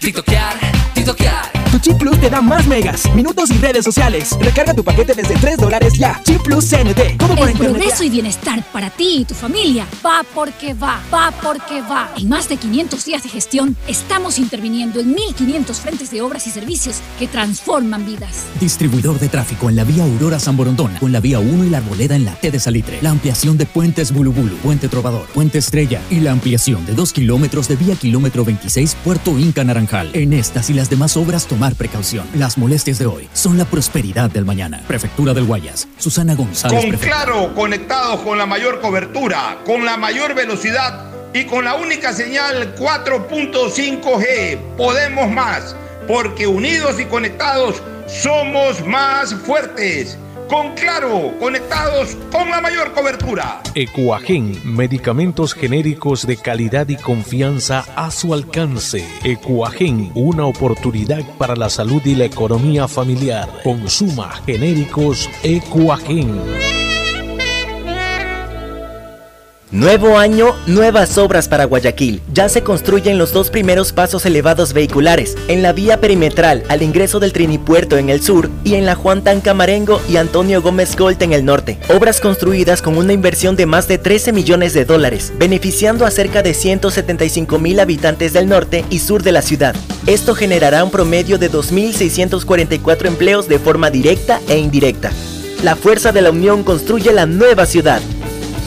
tiktokear, tiktokear. Tu chip plus te da más megas, minutos y redes sociales. Recarga tu paquete desde tres dólares ya. Chip Plus C N T. Todo por el internet. Progreso y bienestar para ti y tu familia va porque va, va porque va. En más de quinientos días de gestión, estamos interviniendo en mil quinientos frentes de obras y servicios que transforman vidas. Distribuidor de tráfico en la vía Aurora San Borondón, con la vía uno y la Arboleda en la T de Salitre. La ampliación de puentes Bulubulu, Puente Trovador, Puente Estrella y la ampliación de dos kilómetros de vía kilómetro veintiséis Puerto Inca Naranjal. En estas y las demás obras, tomar precaución. Las molestias de hoy son la prosperidad del mañana. Prefectura del Guayas. Susana González. Con Prefectura. Claro, conectados con la mayor cobertura, con la mayor velocidad y con la única señal cuatro punto cinco G. Podemos más, porque unidos y conectados somos más fuertes. Con Claro, conectados con la mayor cobertura. Ecuagen, medicamentos genéricos de calidad y confianza a su alcance. Ecuagen, una oportunidad para la salud y la economía familiar. Consuma genéricos Ecuagen. Nuevo año, nuevas obras para Guayaquil. Ya se construyen los dos primeros pasos elevados vehiculares en la vía perimetral al ingreso del Trinipuerto en el sur y en la Juan Tancamarengo y Antonio Gómez Golte en el norte. Obras construidas con una inversión de más de trece millones de dólares, beneficiando a cerca de ciento setenta y cinco mil habitantes del norte y sur de la ciudad. Esto generará un promedio de dos mil seiscientos cuarenta y cuatro empleos de forma directa e indirecta. La fuerza de la unión construye la nueva ciudad.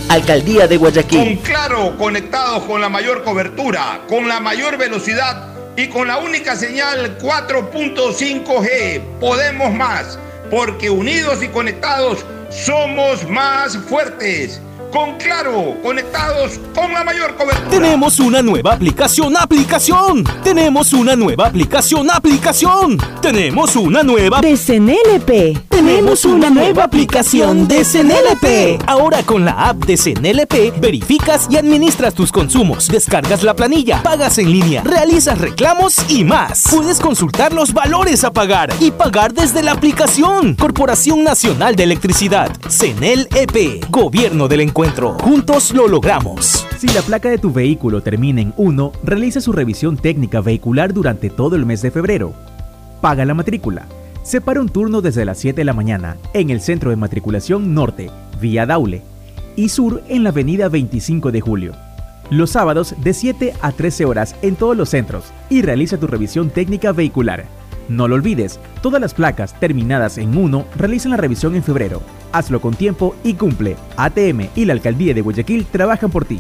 Alcaldía de Guayaquil. Con Claro, conectados con la mayor cobertura, con la mayor velocidad y con la única señal cuatro punto cinco G. Podemos más, porque unidos y conectados somos más fuertes. Con Claro, conectados con la mayor cobertura. Tenemos una nueva aplicación, aplicación. Tenemos una nueva aplicación, aplicación. Tenemos una nueva... de C N L P. Tenemos una nueva aplicación de C N L P. Ahora con la app de C N L P, verificas y administras tus consumos, descargas la planilla, pagas en línea, realizas reclamos y más. Puedes consultar los valores a pagar y pagar desde la aplicación. Corporación Nacional de Electricidad, C N L E P, Gobierno del Encuentro. Juntos lo logramos. Si la placa de tu vehículo termina en uno, realiza su revisión técnica vehicular durante todo el mes de febrero. Paga la matrícula. Separa un turno desde las siete de la mañana en el Centro de Matriculación Norte, vía Daule, y Sur en la avenida veinticinco de julio. Los sábados de siete a trece horas en todos los centros y realiza tu revisión técnica vehicular. No lo olvides, todas las placas terminadas en uno realizan la revisión en febrero. Hazlo con tiempo y cumple. A T M y la Alcaldía de Guayaquil trabajan por ti.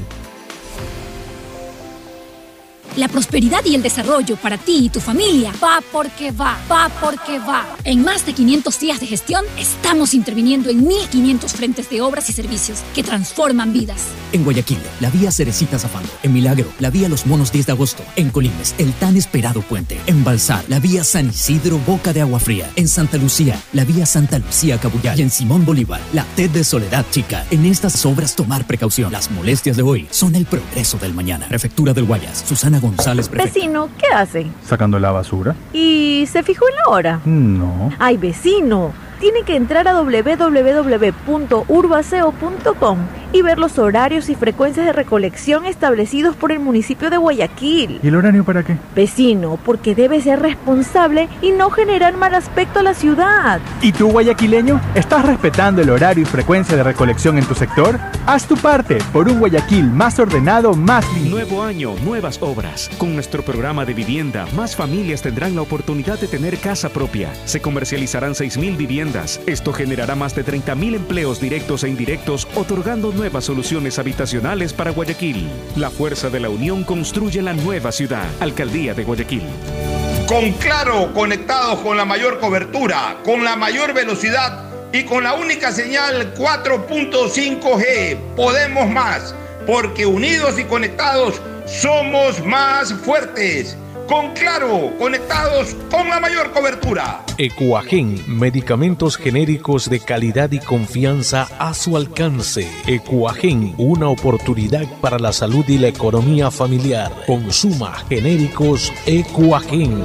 La prosperidad y el desarrollo para ti y tu familia va porque va, va porque va. En más de quinientos días de gestión, estamos interviniendo en mil quinientos frentes de obras y servicios que transforman vidas. En Guayaquil, la vía Cerecita Zafando. En Milagro, la vía Los Monos diez de agosto. En Colimes, el tan esperado puente. En Balsar, la vía San Isidro Boca de Agua Fría. En Santa Lucía, la vía Santa Lucía Cabullar. Y en Simón Bolívar, la T de Soledad Chica. En estas obras, tomar precaución. Las molestias de hoy son el progreso del mañana. Prefectura del Guayas. Susana González, prefecta. Vecino, ¿qué hace? Sacando la basura. ¿Y se fijó en la hora? No. Ay, vecino, tiene que entrar a doble u doble u doble u punto urbaseo punto com y ver los horarios y frecuencias de recolección establecidos por el municipio de Guayaquil. ¿Y el horario para qué? Vecino, porque debe ser responsable y no generar mal aspecto a la ciudad. ¿Y tú, guayaquileño? ¿Estás respetando el horario y frecuencia de recolección en tu sector? Haz tu parte por un Guayaquil más ordenado, más limpio. Nuevo año, nuevas obras. Con nuestro programa de vivienda, más familias tendrán la oportunidad de tener casa propia. Se comercializarán seis mil viviendas. Esto generará más de treinta mil empleos directos e indirectos, otorgando nuevas soluciones habitacionales para Guayaquil. La fuerza de la unión construye la nueva ciudad. Alcaldía de Guayaquil. Con Claro, conectados con la mayor cobertura, con la mayor velocidad y con la única señal cuatro punto cinco G. Podemos más, porque unidos y conectados somos más fuertes. Con Claro, conectados con la mayor cobertura. Ecuagen, medicamentos genéricos de calidad y confianza a su alcance. Ecuagen, una oportunidad para la salud y la economía familiar. Consuma genéricos Ecuagen.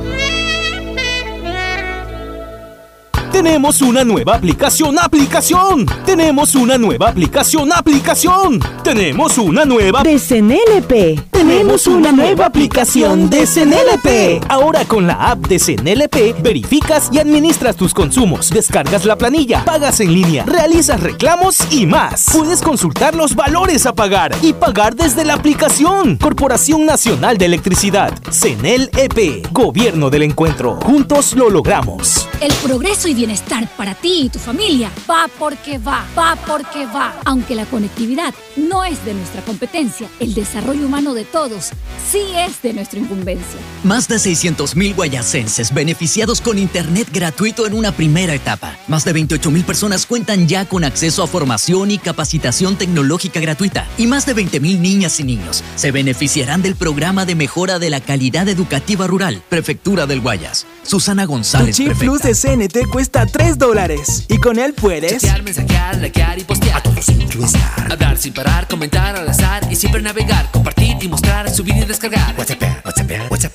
Tenemos una nueva aplicación, aplicación. Tenemos una nueva aplicación, aplicación. Tenemos una nueva de C N L P. Tenemos una nueva aplicación de C N L P. Ahora con la app de C N L P verificas y administras tus consumos, descargas la planilla, pagas en línea, realizas reclamos y más. Puedes consultar los valores a pagar y pagar desde la aplicación. Corporación Nacional de Electricidad, C N L E P, Gobierno del Encuentro. Juntos lo logramos. El progreso y bienestar para ti y tu familia va porque va, va porque va. Aunque la conectividad no es de nuestra competencia, el desarrollo humano de todos sí es de nuestra incumbencia. Más de seiscientos mil guayacenses beneficiados con internet gratuito en una primera etapa. Más de veintiocho mil personas cuentan ya con acceso a formación y capacitación tecnológica gratuita. Y más de veinte mil niñas y niños se beneficiarán del programa de mejora de la calidad educativa rural. Prefectura del Guayas. Susana González, prefecta. Tu chip Prefecta. Plus de C N T cuesta tres dólares y con él puedes chatear, mensajear, likear y postear. A todos incluesar. Hablar sin parar, comentar al azar y siempre navegar, compartir y mostrar, subir y descargar. WhatsApp, WhatsApp, WhatsApp.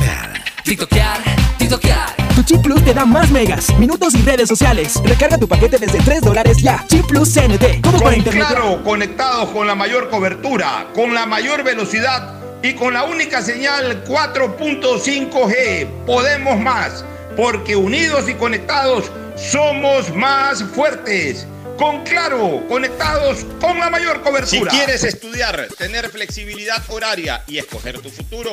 TikTokear, TikTokear. Tu Chip Plus te da más megas, minutos y redes sociales. Recarga tu paquete desde tres dólares ya. Chip Plus C N T. Todo con internet. Claro, conectados con la mayor cobertura, con la mayor velocidad y con la única señal cuatro punto cinco G. Podemos más, porque unidos y conectados somos más fuertes. Con Claro, conectados con la mayor cobertura. Si quieres estudiar, tener flexibilidad horaria y escoger tu futuro,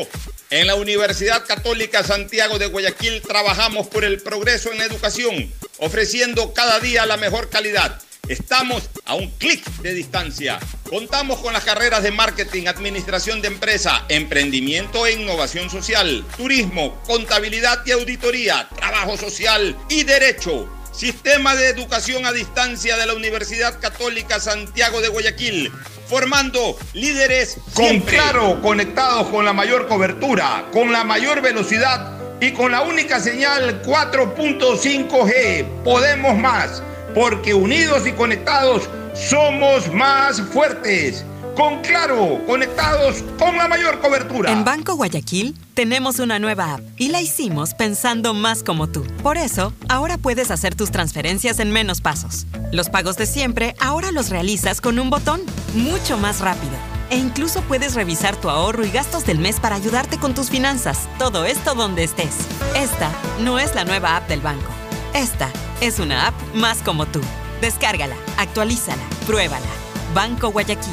en la Universidad Católica Santiago de Guayaquil trabajamos por el progreso en la educación, ofreciendo cada día la mejor calidad. Estamos a un clic de distancia. Contamos con las carreras de marketing, administración de empresa, emprendimiento e innovación social, turismo, contabilidad y auditoría, trabajo social y derecho. Sistema de educación a distancia de la Universidad Católica Santiago de Guayaquil, formando líderes siempre. Con Claro, conectados con la mayor cobertura, con la mayor velocidad y con la única señal cuatro punto cinco G. Podemos más, porque unidos y conectados somos más fuertes. Con Claro, conectados con la mayor cobertura. En Banco Guayaquil tenemos una nueva app y la hicimos pensando más como tú. Por eso, ahora puedes hacer tus transferencias en menos pasos. Los pagos de siempre ahora los realizas con un botón, mucho más rápido. E incluso puedes revisar tu ahorro y gastos del mes para ayudarte con tus finanzas. Todo esto donde estés. Esta no es la nueva app del banco. Esta es una app más como tú. Descárgala, actualízala, pruébala. Banco Guayaquil.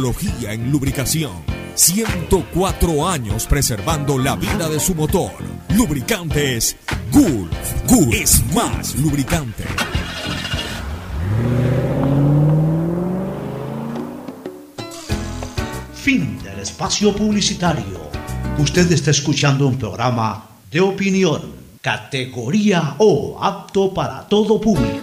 en lubricación. ciento cuatro años preservando la vida de su motor. Lubricantes Gulf. Gulf es más lubricante. Fin del espacio publicitario. Usted está escuchando un programa de opinión, categoría O, apto para todo público.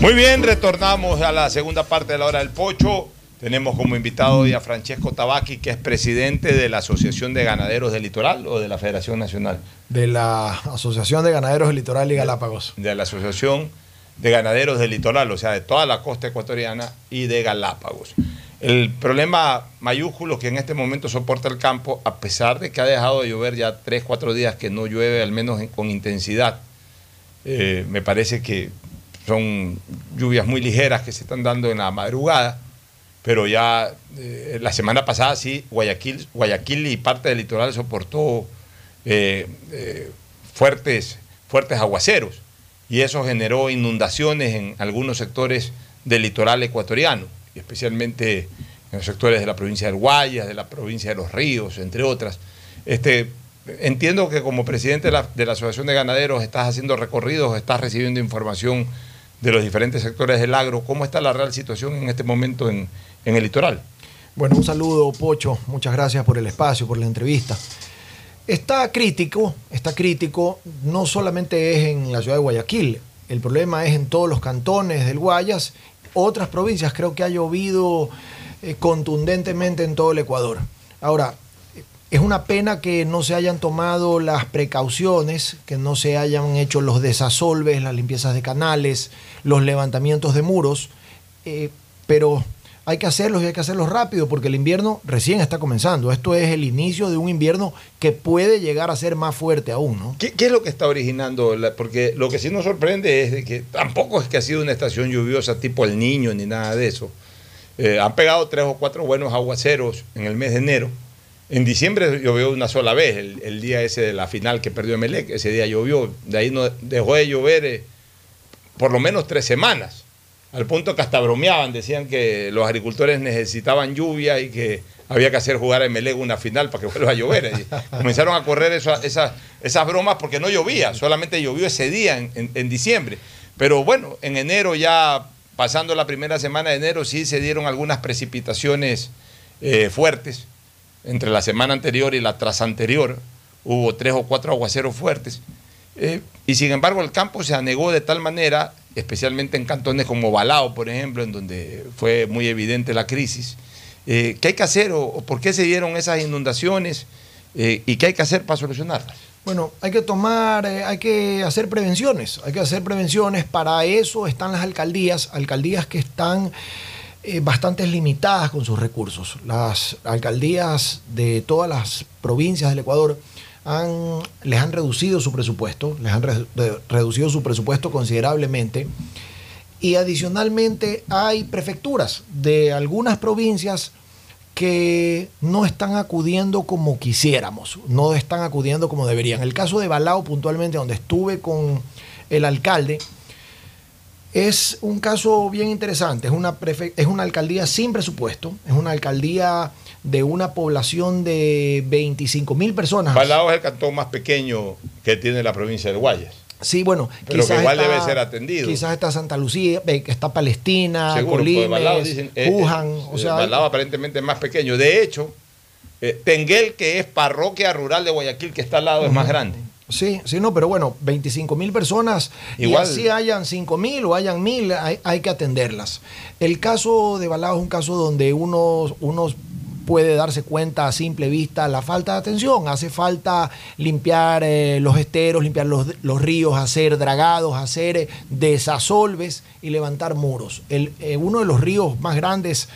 Muy bien, retornamos a la segunda parte de La Hora del Pocho. Tenemos como invitado hoy a Francisco Tabacchi, que es presidente de la Asociación de Ganaderos del Litoral o de la Federación Nacional. De la Asociación de Ganaderos del Litoral y Galápagos. De la Asociación de Ganaderos del Litoral, o sea, de toda la costa ecuatoriana y de Galápagos. El problema mayúsculo que en este momento soporta el campo, a pesar de que ha dejado de llover ya tres, cuatro días que no llueve, al menos con intensidad, eh, me parece que son lluvias muy ligeras que se están dando en la madrugada, pero ya eh, la semana pasada sí, Guayaquil, Guayaquil y parte del litoral soportó eh, eh, fuertes, fuertes aguaceros, y eso generó inundaciones en algunos sectores del litoral ecuatoriano, y especialmente en los sectores de la provincia del Guayas, de la provincia de Los Ríos, entre otras. Este Entiendo que como presidente de la, de la Asociación de Ganaderos estás haciendo recorridos, estás recibiendo información de los diferentes sectores del agro. ¿Cómo está la real situación en este momento en, en el litoral? Bueno, un saludo, Pocho. Muchas gracias por el espacio, por la entrevista. Está crítico, está crítico. No solamente es en la ciudad de Guayaquil. El problema es en todos los cantones del Guayas. Otras provincias, creo que ha llovido eh, contundentemente en todo el Ecuador. Ahora, es una pena que no se hayan tomado las precauciones, que no se hayan hecho los desasolves, las limpiezas de canales, los levantamientos de muros, eh, pero hay que hacerlos y hay que hacerlos rápido porque el invierno recién está comenzando. Esto es el inicio de un invierno que puede llegar a ser más fuerte aún, ¿no? ¿Qué, qué es lo que está originando? La, porque lo que sí nos sorprende es de que tampoco es que ha sido una estación lluviosa tipo El Niño ni nada de eso. Eh, han pegado tres o cuatro buenos aguaceros en el mes de enero. En diciembre llovió una sola vez, el, el día ese de la final que perdió Emelec, ese día llovió. De ahí no dejó de llover eh, por lo menos tres semanas, al punto que hasta bromeaban, decían que los agricultores necesitaban lluvia y que había que hacer jugar a Emelec una final para que vuelva a llover. Y comenzaron a correr eso, esas, esas bromas porque no llovía, solamente llovió ese día en, en, en diciembre. Pero bueno, en enero ya, pasando la primera semana de enero, sí se dieron algunas precipitaciones eh, fuertes. Entre la semana anterior y la tras anterior hubo tres o cuatro aguaceros fuertes eh, y sin embargo el campo se anegó de tal manera, especialmente en cantones como Balao, por ejemplo, en donde fue muy evidente la crisis. Eh, ¿Qué hay que hacer o, o por qué se dieron esas inundaciones eh, y qué hay que hacer para solucionarlas? Bueno, hay que tomar, eh, hay que hacer prevenciones, hay que hacer prevenciones, para eso están las alcaldías, alcaldías que están bastante limitadas con sus recursos. Las alcaldías de todas las provincias del Ecuador han, les han reducido su presupuesto, les han re, reducido su presupuesto considerablemente, y adicionalmente hay prefecturas de algunas provincias que no están acudiendo como quisiéramos, no están acudiendo como deberían. El caso de Balao, puntualmente, donde estuve con el alcalde, es un caso bien interesante. Es una, es una alcaldía sin presupuesto, es una alcaldía de una población de veinticinco mil personas. Balao es el cantón más pequeño que tiene la provincia del Guayas. Sí, bueno, pero quizás que igual está, debe ser atendido. Quizás está Santa Lucía, está Palestina, seguro, Colimes, Wuhan. Eh, eh, o sea, Balao aparentemente es más pequeño. De hecho, eh, Tenguel, que es parroquia rural de Guayaquil, que está al lado, uh-huh, es más grande. Sí, sí, no, pero bueno, veinticinco mil personas, igual, y así hayan cinco mil o hayan mil, hay, hay que atenderlas. El caso de Balao es un caso donde uno, uno puede darse cuenta a simple vista la falta de atención. Hace falta limpiar eh, los esteros, limpiar los, los ríos, hacer dragados, hacer eh, desasolves y levantar muros. El, eh, uno de los ríos más grandes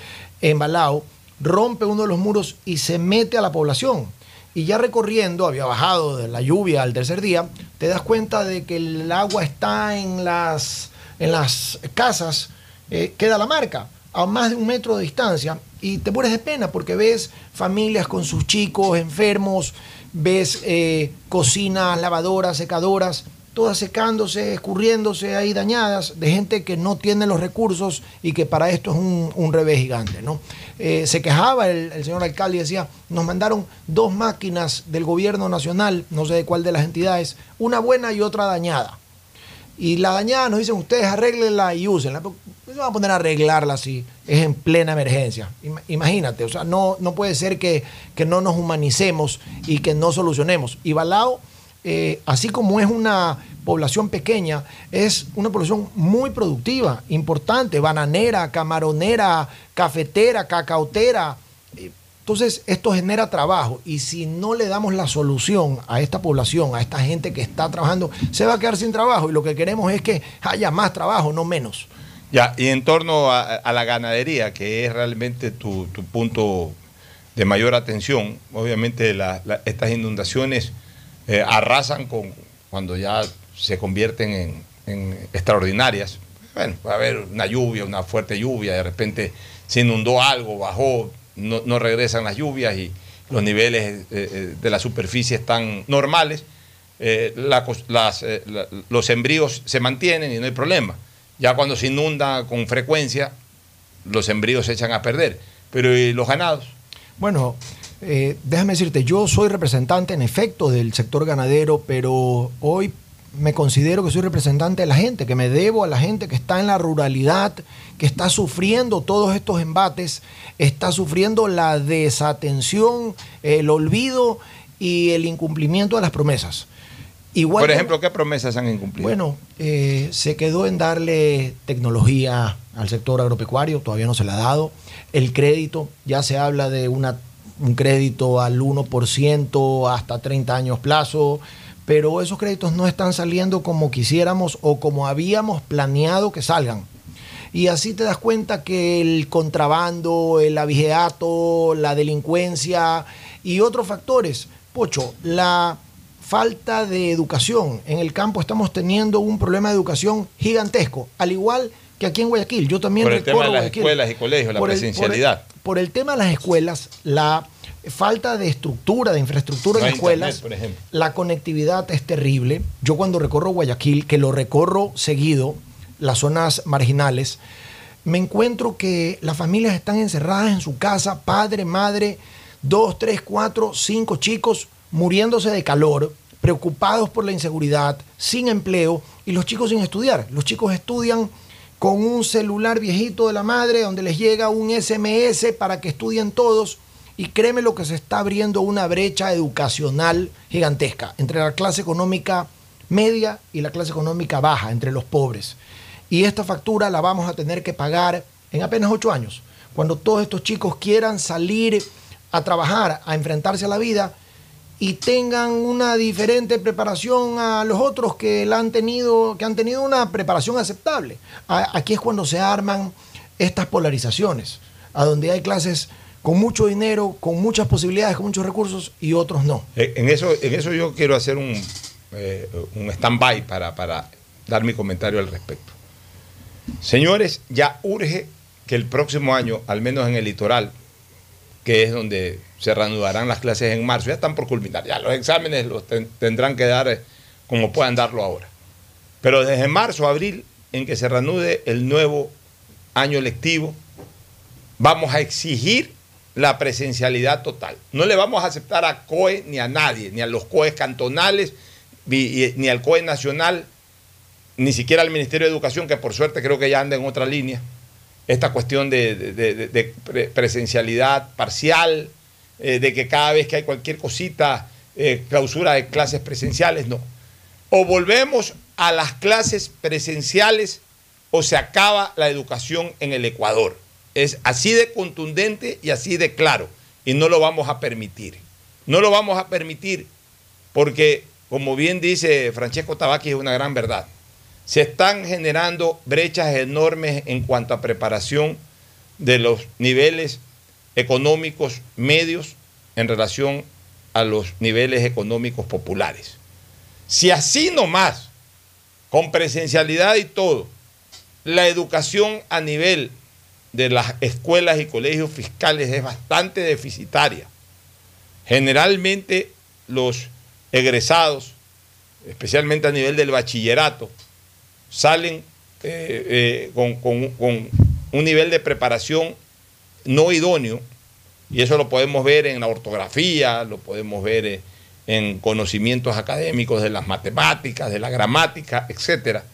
en Balao rompe uno de los muros y se mete a la población. Y ya recorriendo, había bajado de la lluvia al tercer día, te das cuenta de que el agua está en las, en las casas, eh, queda la marca a más de un metro de distancia y te mueres de pena porque ves familias con sus chicos enfermos, ves eh, cocinas, lavadoras, secadoras, todas secándose, escurriéndose ahí, dañadas, de gente que no tiene los recursos y que para esto es un, un revés gigante, ¿no? Eh, se quejaba el, el señor alcalde y decía, nos mandaron dos máquinas del gobierno nacional, no sé de cuál de las entidades, una buena y otra dañada. Y la dañada nos dicen, ustedes arréglenla y úsenla. ¿Cómo van a poner a arreglarla si es en plena emergencia? Imagínate, o sea, no, no puede ser que, que no nos humanicemos y que no solucionemos. Y Balao, Eh, así como es una población pequeña, es una población muy productiva, importante, bananera, camaronera, cafetera, cacautera. Entonces esto genera trabajo y si no le damos la solución a esta población, a esta gente que está trabajando, se va a quedar sin trabajo y lo que queremos es que haya más trabajo, no menos. Ya, y en torno a, a la ganadería, que es realmente tu, tu punto de mayor atención, obviamente la, la, estas inundaciones Eh, arrasan con, cuando ya se convierten en, en extraordinarias. Bueno, va a haber una lluvia, una fuerte lluvia, de repente se inundó algo, bajó, no, no regresan las lluvias y los niveles eh, de la superficie están normales, eh, la, las, eh, la, los sembríos se mantienen y no hay problema. Ya cuando se inunda con frecuencia, los sembríos se echan a perder. Pero ¿y los ganados? Bueno, Eh, déjame decirte, yo soy representante en efecto del sector ganadero, pero hoy me considero que soy representante de la gente, que me debo a la gente que está en la ruralidad, que está sufriendo todos estos embates, está sufriendo la desatención, el olvido y el incumplimiento de las promesas. Igual, por ejemplo, ¿qué promesas han incumplido? Bueno, eh, se quedó en darle tecnología al sector agropecuario, todavía no se la ha dado. El crédito, ya se habla de una, un crédito al uno por ciento hasta treinta años plazo, pero esos créditos no están saliendo como quisiéramos o como habíamos planeado que salgan. Y así te das cuenta que el contrabando, el abigeato, la delincuencia y otros factores. Pocho, la falta de educación. En el campo estamos teniendo un problema de educación gigantesco, al igual que aquí en Guayaquil. Yo también por el tema de las Guayaquil, escuelas y colegios, la por presencialidad. El, por, el, por el tema de las escuelas, la falta de estructura, de infraestructura no en escuelas, internet, por ejemplo. La conectividad es terrible. Yo cuando recorro Guayaquil, que lo recorro seguido, las zonas marginales, me encuentro que las familias están encerradas en su casa, padre, madre, dos, tres, cuatro, cinco chicos muriéndose de calor, preocupados por la inseguridad, sin empleo y los chicos sin estudiar. Los chicos estudian con un celular viejito de la madre donde les llega un ese eme ese para que estudien todos, y créeme lo que se está abriendo una brecha educacional gigantesca entre la clase económica media y la clase económica baja, entre los pobres. Y esta factura la vamos a tener que pagar en apenas ocho años, cuando todos estos chicos quieran salir a trabajar, a enfrentarse a la vida, y tengan una diferente preparación a los otros que la han tenido, que han tenido una preparación aceptable. Aquí es cuando se arman estas polarizaciones, a donde hay clases con mucho dinero, con muchas posibilidades, con muchos recursos, y otros no. En eso, en eso yo quiero hacer un, eh, un stand-by para, para dar mi comentario al respecto. Señores, ya urge que el próximo año, al menos en el litoral, que es donde se reanudarán las clases en marzo, ya están por culminar, ya los exámenes los ten, tendrán que dar como puedan darlo ahora. Pero desde marzo a abril, en que se reanude el nuevo año lectivo, vamos a exigir la presencialidad total. No le vamos a aceptar a C O E ni a nadie, ni a los C O E cantonales, ni, ni al C O E nacional, ni siquiera al Ministerio de Educación, que por suerte creo que ya anda en otra línea, esta cuestión de, de, de, de presencialidad parcial, eh, de que cada vez que hay cualquier cosita, eh, clausura de clases presenciales, no. O volvemos a las clases presenciales o se acaba la educación en el Ecuador. Es así de contundente y así de claro, y no lo vamos a permitir. No lo vamos a permitir porque, como bien dice Francisco Tabacchi, es una gran verdad. Se están generando brechas enormes en cuanto a preparación de los niveles económicos medios en relación a los niveles económicos populares. Si así nomás, con presencialidad y todo, la educación a nivel de las escuelas y colegios fiscales es bastante deficitaria. Generalmente los egresados, especialmente a nivel del bachillerato, salen eh, eh, con, con, con un nivel de preparación no idóneo, y eso lo podemos ver en la ortografía, lo podemos ver eh, en conocimientos académicos de las matemáticas, de la gramática, etcétera,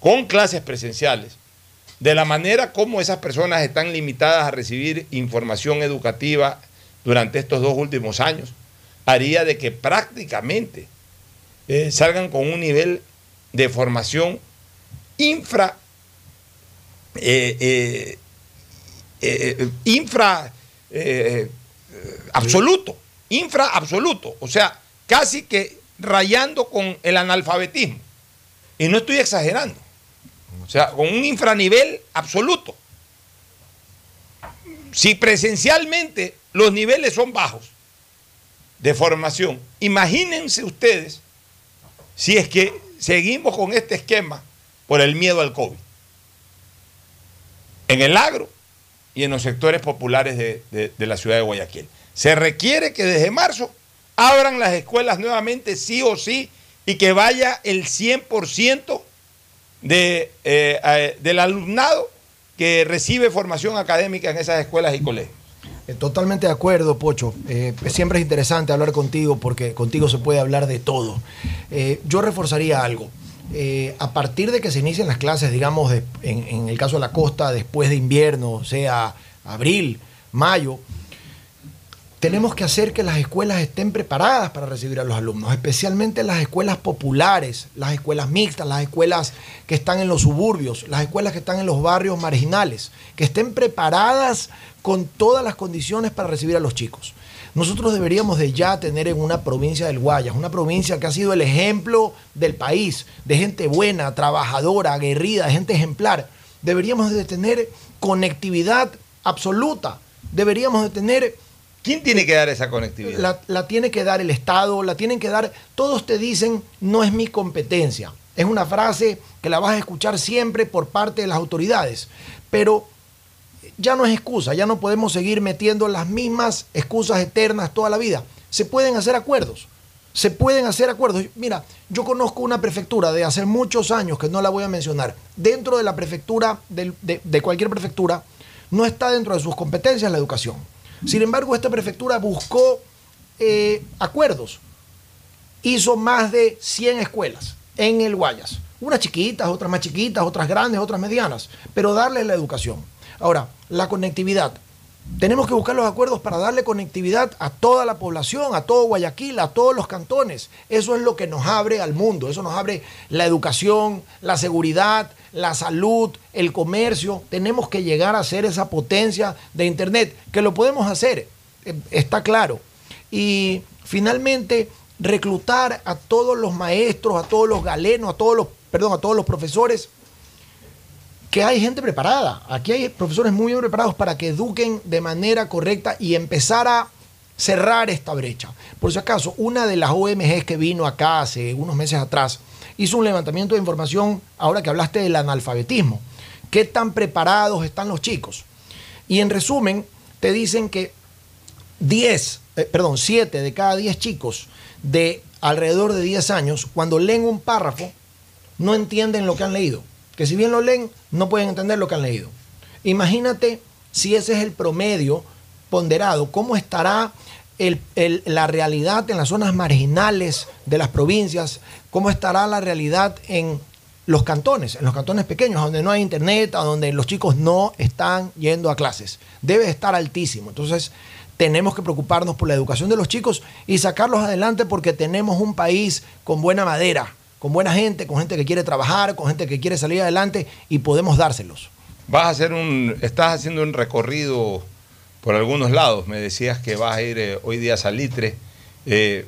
con clases presenciales, de la manera como esas personas están limitadas a recibir información educativa durante estos dos últimos años, haría de que prácticamente eh, salgan con un nivel de formación infra eh, eh, eh, infra eh, absoluto infra absoluto, o sea, casi que rayando con el analfabetismo, y no estoy exagerando, o sea, con un infranivel absoluto. Si presencialmente los niveles son bajos de formación, imagínense ustedes si es que seguimos con este esquema por el miedo al COVID en el agro y en los sectores populares de, de, de la ciudad de Guayaquil. Se requiere que desde marzo abran las escuelas nuevamente sí o sí, y que vaya el cien por ciento de, eh, eh, del alumnado que recibe formación académica en esas escuelas y colegios. Eh, totalmente de acuerdo, Pocho. Eh, siempre es interesante hablar contigo porque contigo se puede hablar de todo. Eh, yo reforzaría algo. Eh, a partir de que se inicien las clases, digamos, de, en, en el caso de la costa, después de invierno, o sea, abril, mayo, tenemos que hacer que las escuelas estén preparadas para recibir a los alumnos, especialmente las escuelas populares, las escuelas mixtas, las escuelas que están en los suburbios, las escuelas que están en los barrios marginales, que estén preparadas con todas las condiciones para recibir a los chicos. Nosotros deberíamos de ya tener en una provincia del Guayas, una provincia que ha sido el ejemplo del país, de gente buena, trabajadora, aguerrida, de gente ejemplar. Deberíamos de tener conectividad absoluta, deberíamos de tener... ¿Quién tiene que dar esa conectividad? La, la tiene que dar el Estado, la tienen que dar... Todos te dicen, no es mi competencia. Es una frase que la vas a escuchar siempre por parte de las autoridades. Pero ya no es excusa, ya no podemos seguir metiendo las mismas excusas eternas toda la vida. Se pueden hacer acuerdos, se pueden hacer acuerdos. Mira, yo conozco una prefectura de hace muchos años, que no la voy a mencionar. Dentro de la prefectura, de, de, de cualquier prefectura, no está dentro de sus competencias la educación. Sin embargo, esta prefectura buscó eh, acuerdos. Hizo más de cien escuelas en el Guayas. Unas chiquitas, otras más chiquitas, otras grandes, otras medianas. Pero darles la educación. Ahora, la conectividad. Tenemos que buscar los acuerdos para darle conectividad a toda la población, a todo Guayaquil, a todos los cantones. Eso es lo que nos abre al mundo. Eso nos abre la educación, la seguridad, la salud, el comercio. Tenemos que llegar a ser esa potencia de Internet, que lo podemos hacer, está claro. Y finalmente, reclutar a todos los maestros, a todos los galenos, a todos los, perdón, a todos los profesores, que hay gente preparada. Aquí hay profesores muy bien preparados para que eduquen de manera correcta y empezar a cerrar esta brecha. Por si acaso, una de las O N Ges que vino acá hace unos meses atrás hizo un levantamiento de información, ahora que hablaste del analfabetismo. ¿Qué tan preparados están los chicos? Y en resumen, te dicen que diez, eh, perdón, siete de cada diez chicos de alrededor de diez años, cuando leen un párrafo, no entienden lo que han leído. Que si bien lo leen, no pueden entender lo que han leído. Imagínate si ese es el promedio ponderado, ¿cómo estará el, el, la realidad en las zonas marginales de las provincias? ¿Cómo estará la realidad en los cantones, en los cantones pequeños, donde no hay internet, a donde los chicos no están yendo a clases? Debe estar altísimo. Entonces, tenemos que preocuparnos por la educación de los chicos y sacarlos adelante, porque tenemos un país con buena madera, con buena gente, con gente que quiere trabajar, con gente que quiere salir adelante, y podemos dárselos. Vas a hacer un, estás haciendo un recorrido por algunos lados. Me decías que vas a ir eh, hoy día a Salitre. Eh,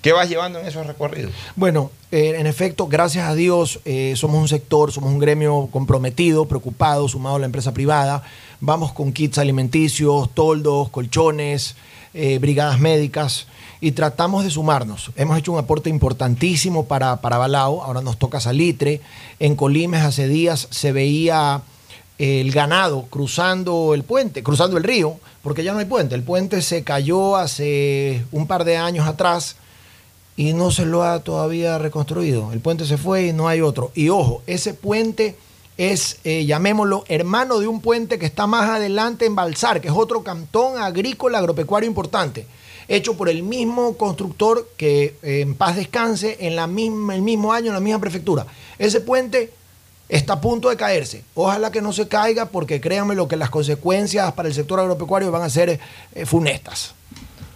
¿Qué vas llevando en esos recorridos? Bueno, eh, en efecto, gracias a Dios, eh, somos un sector, somos un gremio comprometido, preocupado, sumado a la empresa privada. Vamos con kits alimenticios, toldos, colchones, eh, brigadas médicas. Y tratamos de sumarnos. Hemos hecho un aporte importantísimo para, para Balao. Ahora nos toca Salitre. En Colimes hace días se veía el ganado cruzando el puente, cruzando el río, porque ya no hay puente. El puente se cayó hace un par de años atrás y no se lo ha todavía reconstruido. El puente se fue y no hay otro. Y ojo, ese puente es, eh, llamémoslo, hermano de un puente que está más adelante en Balsar, que es otro cantón agrícola agropecuario importante, hecho por el mismo constructor que eh, en paz descanse, en la misma, el mismo año, en la misma prefectura. Ese puente está a punto de caerse. Ojalá que no se caiga, porque créanme lo que las consecuencias para el sector agropecuario van a ser eh, funestas.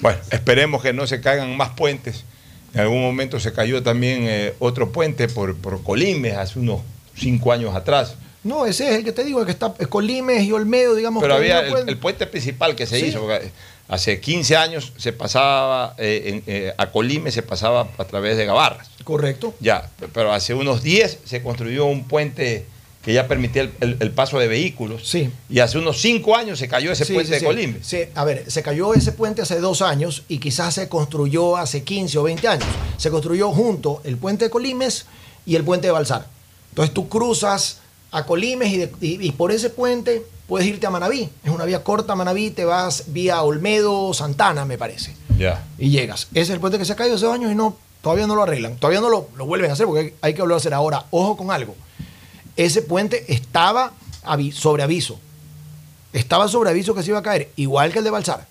Bueno, esperemos que no se caigan más puentes. En algún momento se cayó también eh, otro puente por, por Colimes hace unos cinco años atrás. No, ese es el que te digo, el que está Colimes y Olmedo, digamos. Pero había el, el puente principal que se sí. hizo. Hace quince años se pasaba, eh, eh, a Colimes se pasaba a través de Gabarras. Correcto. Ya, pero hace unos diez se construyó un puente que ya permitía el, el, el paso de vehículos. Sí. Y hace unos cinco años se cayó ese sí, puente sí, de sí. Colimes. Sí, a ver, se cayó ese puente hace dos años y quizás se construyó hace quince o veinte años. Se construyó junto el puente de Colimes y el puente de Balsar. Entonces tú cruzas a Colimes y, de, y, y por ese puente puedes irte a Manabí. Es una vía corta a Manabí, te vas vía Olmedo, Santana, me parece. Ya. Y llegas. Ese es el puente que se ha caído hace años y no, todavía no lo arreglan. Todavía no lo, lo vuelven a hacer, porque hay que volver a hacer ahora. Ojo con algo. Ese puente estaba sobre aviso. Estaba sobre aviso que se iba a caer, igual que el de Balsar.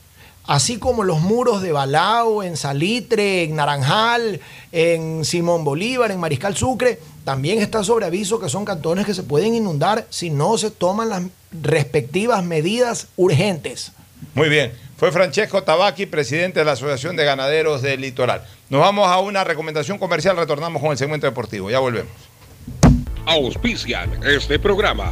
Así como los muros de Balao, en Salitre, en Naranjal, en Simón Bolívar, en Mariscal Sucre, también está sobre aviso que son cantones que se pueden inundar si no se toman las respectivas medidas urgentes. Muy bien, fue Francesco Tabacchi, presidente de la Asociación de Ganaderos del Litoral. Nos vamos a una recomendación comercial, retornamos con el segmento deportivo, ya volvemos. Auspician este programa.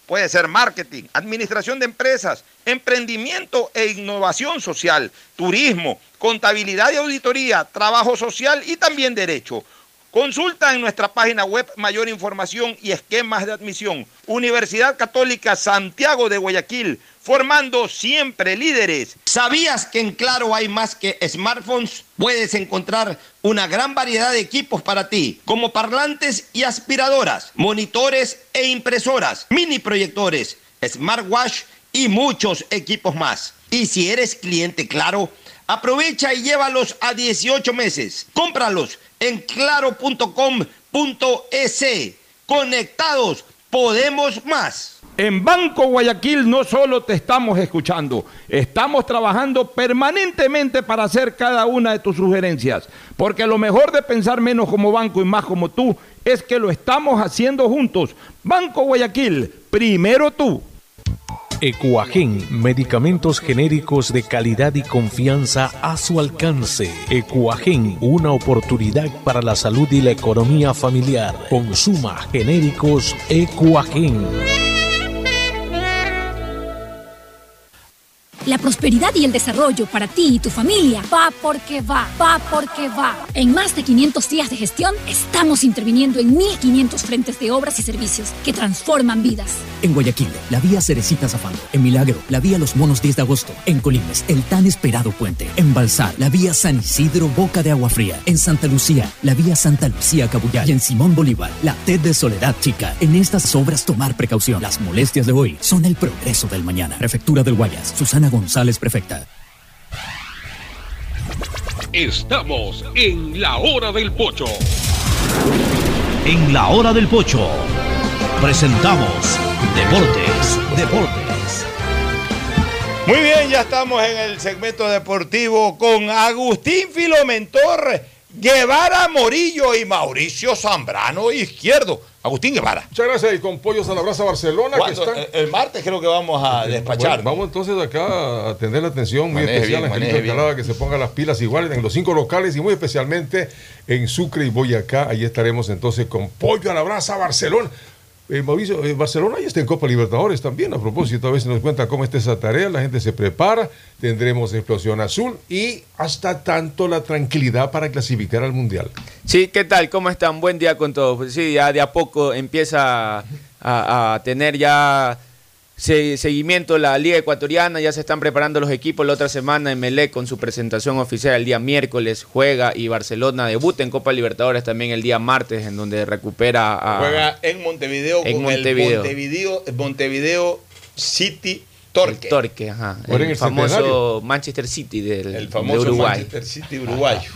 Puede ser marketing, administración de empresas, emprendimiento e innovación social, turismo, contabilidad y auditoría, trabajo social y también derecho. Consulta en nuestra página web mayor información y esquemas de admisión. Universidad Católica Santiago de Guayaquil, formando siempre líderes. ¿Sabías que en Claro hay más que smartphones? Puedes encontrar una gran variedad de equipos para ti, como parlantes y aspiradoras, monitores e impresoras, mini proyectores, smartwatch y muchos equipos más. Y si eres cliente Claro, aprovecha y llévalos a dieciocho meses. Cómpralos en claro punto com punto es. Conectados, podemos más. En Banco Guayaquil no solo te estamos escuchando, estamos trabajando permanentemente para hacer cada una de tus sugerencias, porque lo mejor de pensar menos como banco y más como tú es que lo estamos haciendo juntos. Banco Guayaquil, primero tú. Ecuagen, medicamentos genéricos de calidad y confianza a su alcance. Ecuagen, una oportunidad para la salud y la economía familiar. Consuma genéricos Ecuagen. La prosperidad y el desarrollo para ti y tu familia va porque va, va porque va. En más de quinientos días de gestión, estamos interviniendo en mil quinientos frentes de obras y servicios que transforman vidas. En Guayaquil, la vía Cerecita Zafando. En Milagro, la vía Los Monos diez de agosto. En Colimes, el tan esperado puente. En Balsar, la vía San Isidro Boca de Agua Fría. En Santa Lucía, la vía Santa Lucía Cabullar. Y en Simón Bolívar, la T E D de Soledad Chica. En estas obras, tomar precaución. Las molestias de hoy son el progreso del mañana. Prefectura del Guayas, Susana González, prefecta. Estamos en la Hora del Pocho. En la Hora del Pocho presentamos Deportes, Deportes. Muy bien, ya estamos en el segmento deportivo con Agustín Filomentor, Guevara Morillo y Mauricio Zambrano Izquierdo. Agustín Guevara. Muchas gracias. Y con Pollos a la Brasa Barcelona. Que están... el, el martes creo que vamos a despachar. Bueno, vamos entonces acá a atender la atención muy maneje especial a Angelito Alcalá, que se ponga las pilas iguales en los cinco locales y muy especialmente en Sucre y Boyacá. Ahí estaremos entonces con Pollo a la Brasa Barcelona. Eh, Mauricio, eh, Barcelona ya está en Copa Libertadores también. A propósito, a veces nos cuenta cómo está esa tarea, la gente se prepara, tendremos explosión azul y hasta tanto la tranquilidad para clasificar al Mundial. Sí, ¿qué tal? ¿Cómo están? Buen día con todos. Pues sí, ya de a poco empieza a, a tener ya se, seguimiento la Liga Ecuatoriana, ya se están preparando los equipos. La otra semana Emelec con su presentación oficial el día miércoles juega, y Barcelona debuta en Copa Libertadores también el día martes, en donde recupera a... Juega en Montevideo en con Montevideo. el Montevideo, Montevideo City Torque. El Torque, ajá. El, el famoso Manchester City del el famoso de Uruguay. Manchester City uruguayo.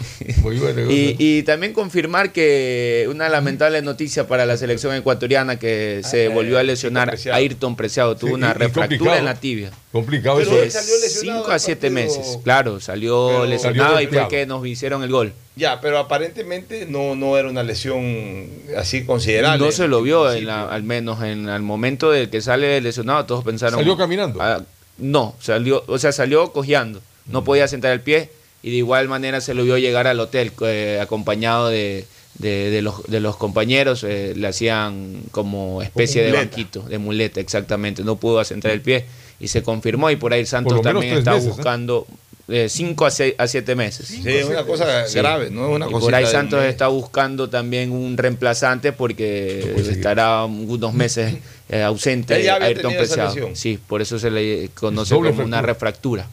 Muy bueno. Y, y también confirmar que una lamentable noticia para la selección ecuatoriana, que ah, se eh, volvió a lesionar Preciado. Ayrton Preciado. Tuvo sí, una refractura en la tibia. Complicado eso. De cinco a siete meses. Claro, salió pero, lesionado salió y fue que nos hicieron el gol. Ya, pero aparentemente no, no era una lesión así considerable. No se lo vio, en la, al menos en el momento de que sale lesionado, todos pensaron... ¿Salió caminando? Ah, no, salió, o sea, salió cojeando, no podía sentar el pie, y de igual manera se lo vio llegar al hotel eh, acompañado de, de, de, los, de los compañeros, eh, le hacían como especie como de banquito, de muleta, exactamente, no pudo asentar el pie, y se confirmó, y por ahí Santos por también está meses, buscando... ¿eh? de cinco a siete meses. Sí, es una cosa sí. grave, ¿no? Una cosa. Por ahí Santos de... está buscando también un reemplazante porque pues estará sí. unos meses eh, ausente de Ayrton Preciado. Sí, por eso se le conoce como fractura. Una refractura.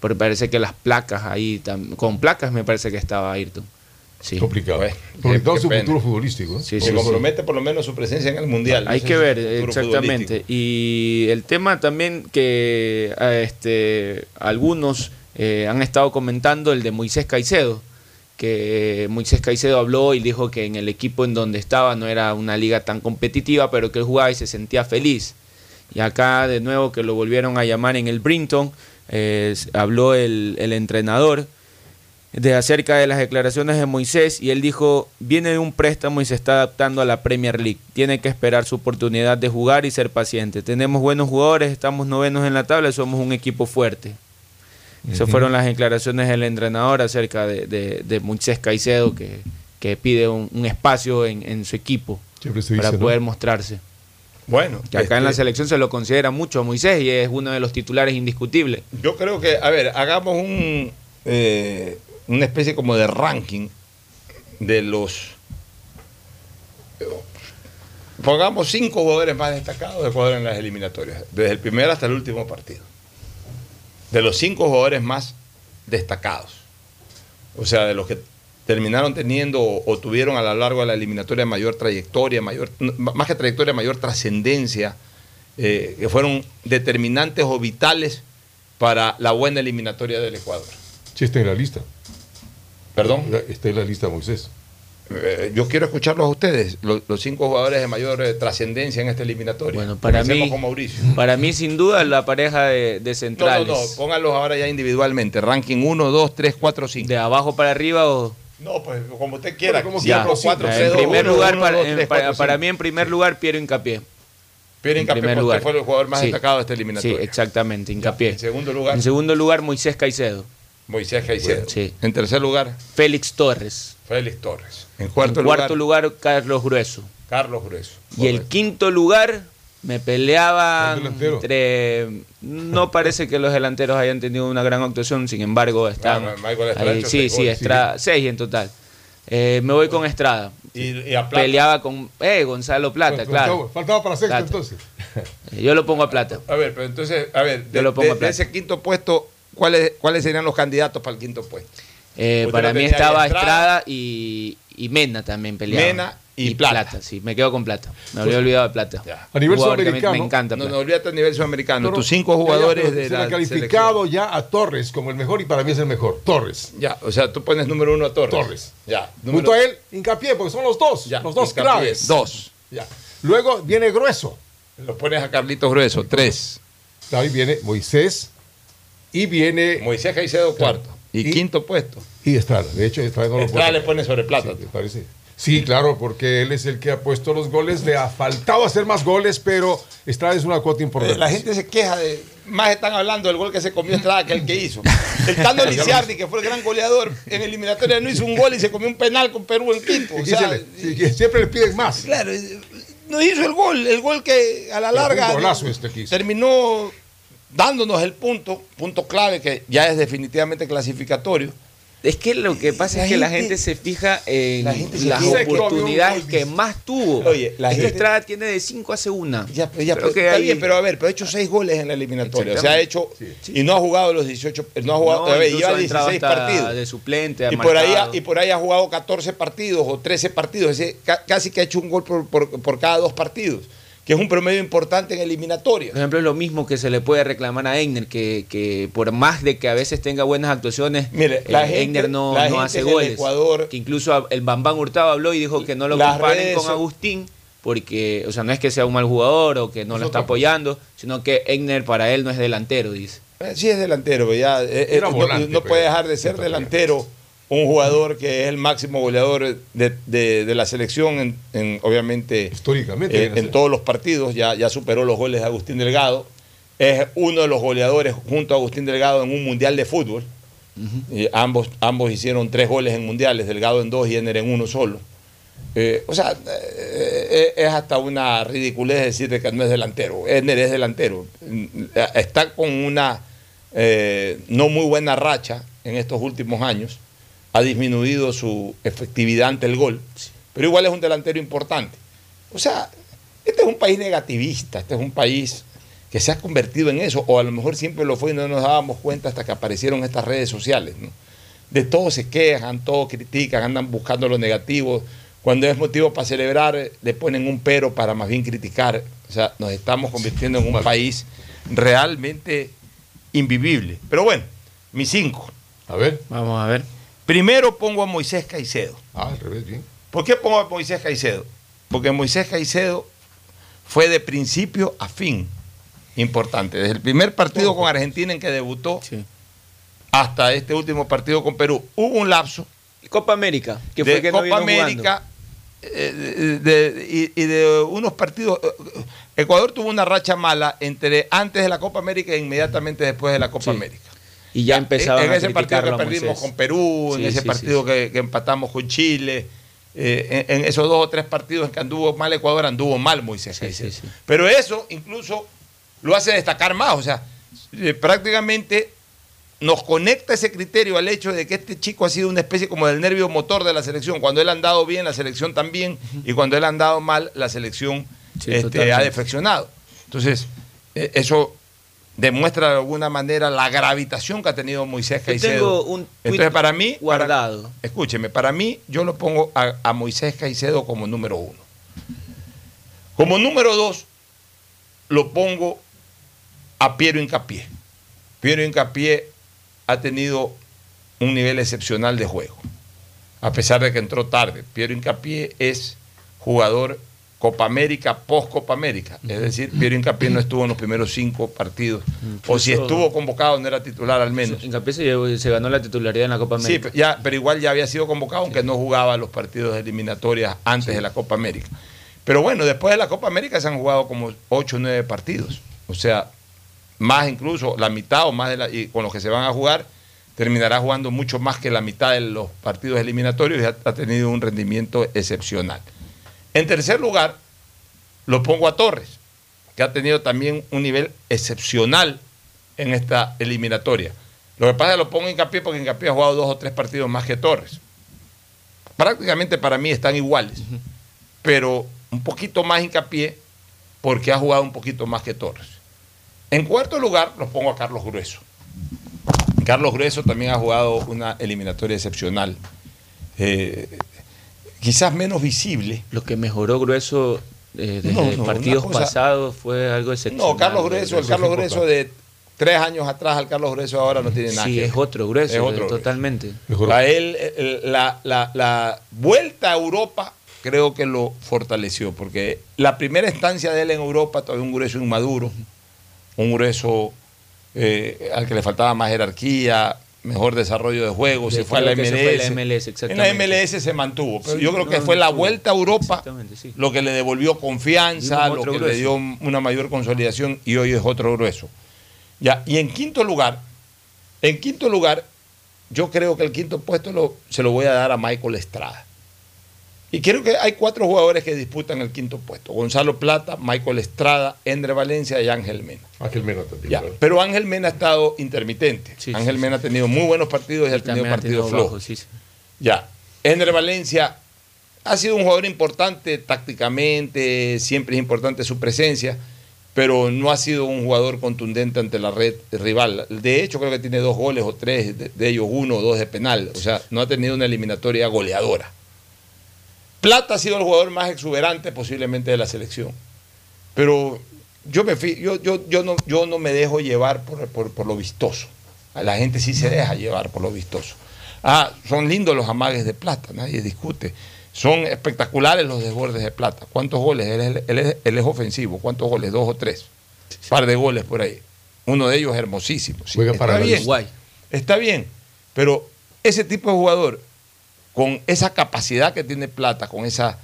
Porque parece que las placas ahí, con placas me parece que estaba Ayrton. Sí. Complicado. Pues, porque todo su pena. Futuro futbolístico. ¿Eh? Sí, sí, se compromete sí. por lo menos su presencia en el Mundial. Hay que ver, exactamente. Y el tema también que este, algunos eh, han estado comentando, el de Moisés Caicedo, que Moisés Caicedo habló y dijo que en el equipo en donde estaba no era una liga tan competitiva, pero que él jugaba y se sentía feliz. Y acá de nuevo que lo volvieron a llamar en el Brinton, eh, habló el, el entrenador de acerca de las declaraciones de Moisés y él dijo, viene de un préstamo y se está adaptando a la Premier League, tiene que esperar su oportunidad de jugar y ser paciente, tenemos buenos jugadores, estamos novenos en la tabla y somos un equipo fuerte. Uh-huh. Esas fueron las declaraciones del entrenador acerca de, de, de Moisés Caicedo, que, que pide un, un espacio en, en su equipo dice, para poder ¿no? mostrarse. Bueno, que acá este... en la selección se lo considera mucho a Moisés y es uno de los titulares indiscutibles. Yo creo que, a ver, hagamos un... Eh... una especie como de ranking de los, pongamos cinco jugadores más destacados de Ecuador en las eliminatorias, desde el primer hasta el último partido, de los cinco jugadores más destacados, o sea, de los que terminaron teniendo o tuvieron a lo largo de la eliminatoria mayor trayectoria, mayor, más que trayectoria, mayor trascendencia, eh, que fueron determinantes o vitales para la buena eliminatoria del Ecuador. Sí, está en la lista. ¿Perdón? Está en la lista, Moisés. Eh, yo quiero escucharlos a ustedes, los, los cinco jugadores de mayor eh, trascendencia en esta eliminatoria. Bueno, para mí, con Mauricio. Para mí, sin duda, la pareja de, de centrales. No, no, no, pónganlos ahora ya individualmente. Ranking uno, dos, tres, cuatro, cinco. ¿De abajo para arriba o...? No, pues como usted quiera. Como ya, cuatro, cuatro, en tres, primer dos, lugar, uno, para, uno, dos, tres, para, cuatro, para mí, en primer lugar, Piero Hincapié. Piero Hincapié fue el jugador más sí. destacado de esta eliminatoria. Sí, exactamente, Hincapié. Ya, en segundo lugar. En segundo lugar, Moisés Caicedo. Moisés Caicedo. Sí. En tercer lugar, Félix Torres. Félix Torres. En cuarto, en cuarto lugar, lugar, Carlos Grueso. Carlos Grueso. Y el quinto lugar me peleaba entre. No parece que los delanteros hayan tenido una gran actuación, sin embargo, están. Ah, Michael Estrada. Ahí, sí, sí, Estrada. Sí. Seis en total. Eh, me voy con Estrada. Y, y a Plata. Peleaba con eh, Gonzalo Plata, pero, claro. Faltaba, faltaba para sexto Plata. Entonces. Yo lo pongo a Plata. A ver, pero entonces, a ver, de, Yo lo pongo de, a Plata. De ese quinto puesto. ¿Cuáles, ¿Cuáles serían los candidatos para el quinto puesto? Eh, para mí estaba Estrada, Estrada y, y Mena también peleaban. Mena y, y Plata. Plata. Sí, me quedo con Plata. Me había olvidado de Plata. Ya. A nivel sudamericano. Me, me encanta. No, no, olvídate a nivel sudamericano. Pero, tus cinco jugadores ya, ya, de se la. Se le ha calificado selección. Ya a Torres como el mejor y para mí es el mejor. Torres. Ya, o sea, tú pones número uno a Torres. Torres. Ya. Número... Junto a él, Hincapié, porque son los dos. Ya. Los dos Hincapié, claves. Dos. Ya. Luego viene Grueso. Lo pones a Carlitos Grueso. Tres. Ahí viene Moisés. Y viene... Moisés Caicedo cuarto. Y, y quinto puesto. Y Estrada. De hecho, Estrada no lo Estrada pone. Le pone sobre Plata. Sí, parece. Sí, claro, porque él es el que ha puesto los goles. Le ha faltado hacer más goles, pero Estrada es una cuota importante. La gente se queja de... Más están hablando del gol que se comió Estrada que el que hizo. El Tando Lisiardi, que fue el gran goleador en eliminatoria, no hizo un gol y se comió un penal con Perú en quinto. O sea, y y siempre le piden más. Claro. No hizo el gol. El gol que a la larga... Golazo este que hizo. Terminó... dándonos el punto, punto clave que ya es definitivamente clasificatorio. Es que lo que pasa la es que gente, la gente se fija en la gente se las oportunidades que, que más tuvo. Oye, la gente, Estrada tiene de cinco hace una. Ya, ya, pero, que está hay... bien, pero a ver, pero ha hecho seis goles en la eliminatoria. O sea, ha hecho sí. y no ha jugado los dieciocho, no ha jugado, no, a ver, lleva dieciséis partidos de suplente, ha y por ahí ha, y por ahí ha jugado catorce partidos o trece partidos, es decir, ca casi que ha hecho un gol por, por, por cada dos partidos, que es un promedio importante en eliminatoria. Por ejemplo, es lo mismo que se le puede reclamar a Enner, que, que por más de que a veces tenga buenas actuaciones, mire, la eh, gente, Enner no, la no gente hace goles. Ecuador, que incluso el Bambán Hurtado habló y dijo que no lo comparen con son... Agustín, porque, o sea, no es que sea un mal jugador o que no Nosotros, lo está apoyando, sino que Enner para él no es delantero, dice. Sí es delantero, ya, eh, no, volante, no puede dejar de ser delantero un jugador que es el máximo goleador de, de, de la selección, en, en, obviamente, históricamente, eh, en todos los partidos, ya, ya superó los goles de Agustín Delgado, es uno de los goleadores junto a Agustín Delgado en un mundial de fútbol, uh-huh. y ambos, ambos hicieron tres goles en mundiales, Delgado en dos y Enner en uno solo. Eh, o sea, eh, es hasta una ridiculez decir que no es delantero, Enner es delantero, está con una eh, no muy buena racha en estos últimos años, ha disminuido su efectividad ante el gol, pero igual es un delantero importante. O sea, este es un país negativista, este es un país que se ha convertido en eso, o a lo mejor siempre lo fue y no nos dábamos cuenta hasta que aparecieron estas redes sociales, ¿no? De todo se quejan, todo critican, andan buscando lo negativo. Cuando es motivo para celebrar, le ponen un pero para más bien criticar. O sea, nos estamos convirtiendo en un país realmente invivible. Pero bueno, mis cinco. A ver. Vamos a ver. Primero pongo a Moisés Caicedo. Ah, al revés, bien. ¿Por qué pongo a Moisés Caicedo? Porque Moisés Caicedo fue de principio a fin importante. Desde el primer partido con Argentina en que debutó, sí, hasta este último partido con Perú. Hubo un lapso. Copa América. Que fue de que Copa no América eh, de, de, y, y de unos partidos. Ecuador tuvo una racha mala entre antes de la Copa América e inmediatamente después de la Copa, sí, América. Y ya empezaban en, en a ese partido que perdimos con Perú, sí, en ese sí, partido sí, sí. Que, que empatamos con Chile, eh, en, en esos dos o tres partidos en que anduvo mal Ecuador, anduvo mal Moisés. Sí, sí, sí. Pero eso incluso lo hace destacar más. O sea, eh, prácticamente nos conecta ese criterio al hecho de que este chico ha sido una especie como del nervio motor de la selección. Cuando él ha andado bien, la selección también, y cuando él ha andado mal, la selección sí, este, ha defeccionado. Entonces, eh, eso demuestra de alguna manera la gravitación que ha tenido Moisés Caicedo. Yo tengo un Entonces, para mí, guardado. Para, escúcheme, para mí, yo lo pongo a, a Moisés Caicedo como número uno. Como número dos, lo pongo a Piero Hincapié. Piero Hincapié ha tenido un nivel excepcional de juego, a pesar de que entró tarde. Piero Hincapié es jugador Copa América, post-Copa América. Es decir, Piero Hincapié no estuvo en los primeros cinco partidos. O si estuvo convocado, no era titular al menos. Hincapié se, se ganó la titularidad en la Copa América. Sí, ya, pero igual ya había sido convocado, aunque sí, no jugaba los partidos de eliminatorias antes, sí, de la Copa América. Pero bueno, después de la Copa América se han jugado como ocho o nueve partidos. O sea, más incluso la mitad o más de la, y con los que se van a jugar, terminará jugando mucho más que la mitad de los partidos eliminatorios y ha, ha tenido un rendimiento excepcional. En tercer lugar, lo pongo a Torres, que ha tenido también un nivel excepcional en esta eliminatoria. Lo que pasa es que lo pongo en Hincapié porque Hincapié ha jugado dos o tres partidos más que Torres. Prácticamente para mí están iguales, uh-huh, pero un poquito más Hincapié porque ha jugado un poquito más que Torres. En cuarto lugar, los pongo a Carlos Grueso. Carlos Grueso también ha jugado una eliminatoria excepcional. Eh, quizás menos visible. Lo que mejoró Grueso eh, desde no, no, partidos cosa, pasados fue algo excepcional. No, Carlos Grueso, el Carlos Grueso de tres años atrás al Carlos Grueso ahora no tiene nada. Sí, que es otro Grueso, es otro totalmente. Grueso. Para él, la, la, la vuelta a Europa creo que lo fortaleció, porque la primera estancia de él en Europa todavía un Grueso inmaduro. Un Grueso eh, al que le faltaba más jerarquía, mejor desarrollo de juego, se fue a la M L S. Fue la M L S, exactamente. En la M L S se mantuvo, pero sí, yo creo no, que fue la vuelta a Europa, sí, lo que le devolvió confianza, lo que Grueso le dio una mayor consolidación, y hoy es otro Grueso. Ya, y en quinto lugar, en quinto lugar, yo creo que el quinto puesto lo, se lo voy a dar a Michael Estrada. Y creo que hay cuatro jugadores que disputan el quinto puesto. Gonzalo Plata, Michael Estrada, Enner Valencia y Ángel Mena. Ángel Mena también. Ya, pero Ángel Mena ha estado intermitente. Sí, Ángel sí, Mena sí, ha tenido muy buenos partidos y ha tenido partidos flojos. Sí, sí. Ya. Enner Valencia ha sido un jugador importante tácticamente, siempre es importante su presencia, pero no ha sido un jugador contundente ante la red rival. De hecho, creo que tiene dos goles o tres, de, de ellos uno o dos de penal. O sea, no ha tenido una eliminatoria goleadora. Plata ha sido el jugador más exuberante posiblemente de la selección. Pero yo me fui, yo, yo, yo, no, yo no me dejo llevar por, por, por lo vistoso. A la gente sí se deja llevar por lo vistoso. Ah, son lindos los amagues de Plata, nadie discute. Son espectaculares los desbordes de Plata. ¿Cuántos goles? Él es, él es, él es ofensivo. ¿Cuántos goles? Dos o tres. Un par de goles por ahí. Uno de ellos hermosísimo. Sí, juega para Uruguay. Está bien, pero ese tipo de jugador, con esa capacidad que tiene Plata, con esa,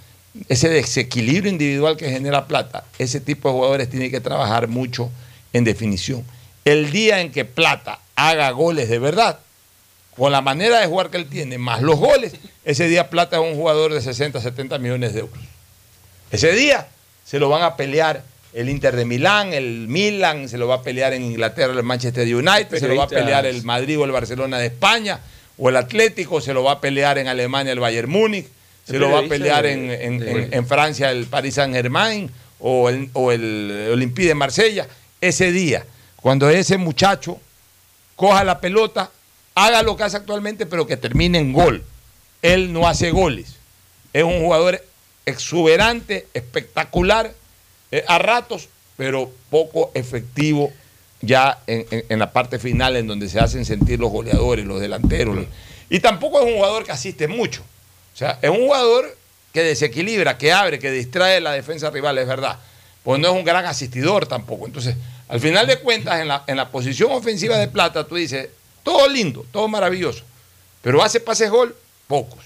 ese desequilibrio individual que genera Plata, ese tipo de jugadores tiene que trabajar mucho en definición. El día en que Plata haga goles de verdad, con la manera de jugar que él tiene, más los goles, ese día Plata es un jugador de sesenta, setenta millones de euros. Ese día se lo van a pelear el Inter de Milán, el Milan, se lo va a pelear en Inglaterra el Manchester United, se lo va a pelear el Madrid o el Barcelona de España, o el Atlético, se lo va a pelear en Alemania el Bayern Múnich, se lo va a pelear en, en, en, en Francia el Paris Saint-Germain o el, o el Olympique de Marsella. Ese día, cuando ese muchacho coja la pelota, haga lo que hace actualmente, pero que termine en gol. Él no hace goles. Es un jugador exuberante, espectacular, eh, a ratos, pero poco efectivo ya en, en, en la parte final, en donde se hacen sentir los goleadores, los delanteros. Los... Y tampoco es un jugador que asiste mucho. O sea, es un jugador que desequilibra, que abre, que distrae la defensa rival, es verdad. Pues no es un gran asistidor tampoco. Entonces, al final de cuentas, en la, en la posición ofensiva de Plata, tú dices, todo lindo, todo maravilloso, pero hace pases gol, pocos.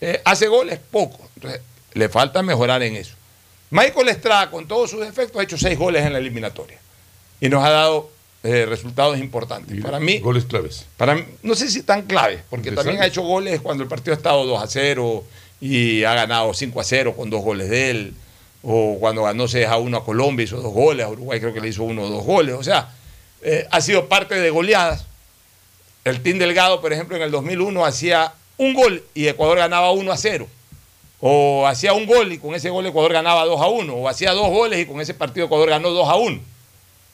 Eh, hace goles, pocos. Entonces, le falta mejorar en eso. Michael Estrada, con todos sus defectos, ha hecho seis goles en la eliminatoria y nos ha dado eh, resultados importantes. Y para mí, goles claves. Para mí, no sé si tan claves, porque también ha hecho goles cuando el partido ha estado dos a cero y ha ganado cinco a cero con dos goles de él, o cuando ganó seis a uno a Colombia hizo dos goles, a Uruguay creo que le hizo uno o dos goles. O sea, eh, ha sido parte de goleadas. El Team Delgado, por ejemplo, en el dos mil uno hacía un gol y Ecuador ganaba uno a cero, o hacía un gol y con ese gol Ecuador ganaba dos a uno, o hacía dos goles y con ese partido Ecuador ganó dos a uno.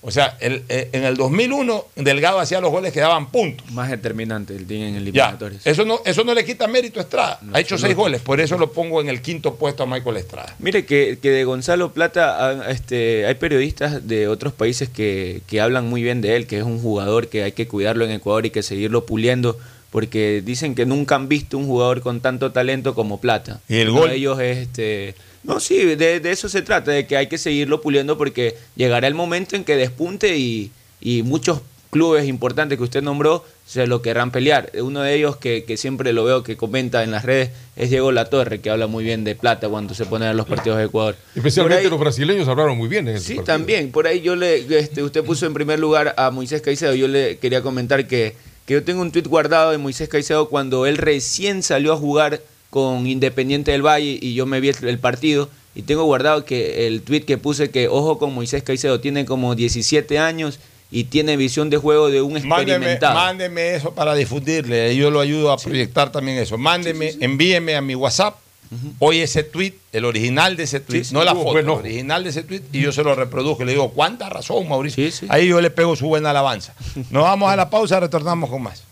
O sea, el, en el dos mil uno Delgado hacía los goles que daban puntos. Más determinante el Team en eliminatorias. Eso no, eso no le quita mérito a Estrada. No, ha hecho seis no. goles, por eso lo pongo en el quinto puesto a Michael Estrada. Mire que, que de Gonzalo Plata este, hay periodistas de otros países que, que hablan muy bien de él, que es un jugador que hay que cuidarlo en Ecuador y que seguirlo puliendo, porque dicen que nunca han visto un jugador con tanto talento como Plata. Y el Uno gol de ellos es... Este, No, sí, de, de eso se trata, de que hay que seguirlo puliendo porque llegará el momento en que despunte y, y muchos clubes importantes que usted nombró se lo querrán pelear. Uno de ellos que, que siempre lo veo que comenta en las redes es Diego Latorre, que habla muy bien de Plata cuando se ponen a los partidos de Ecuador. Especialmente ahí, los brasileños hablaron muy bien en ese Sí, partido. También. Por ahí yo le, este, usted puso en primer lugar a Moisés Caicedo. Yo le quería comentar que, que yo tengo un tuit guardado de Moisés Caicedo cuando él recién salió a jugar con Independiente del Valle y yo me vi el partido y tengo guardado que el tweet que puse que ojo con Moisés Caicedo, tiene como diecisiete años y tiene visión de juego de un experimentado. Mándeme, mándeme eso para difundirle, yo lo ayudo a sí. proyectar también eso. Mándeme, sí, sí, sí. envíeme a mi WhatsApp uh-huh. hoy ese tweet, el original de ese tweet, sí, sí, no sí, la foto, bueno. el original de ese tweet y yo se lo reproduzco y le digo, ¿cuánta razón, Mauricio? Sí, sí. Ahí yo le pego su buena alabanza. Nos vamos a la pausa, retornamos con más.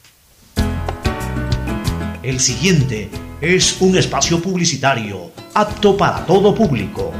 El siguiente es un espacio publicitario apto para todo público.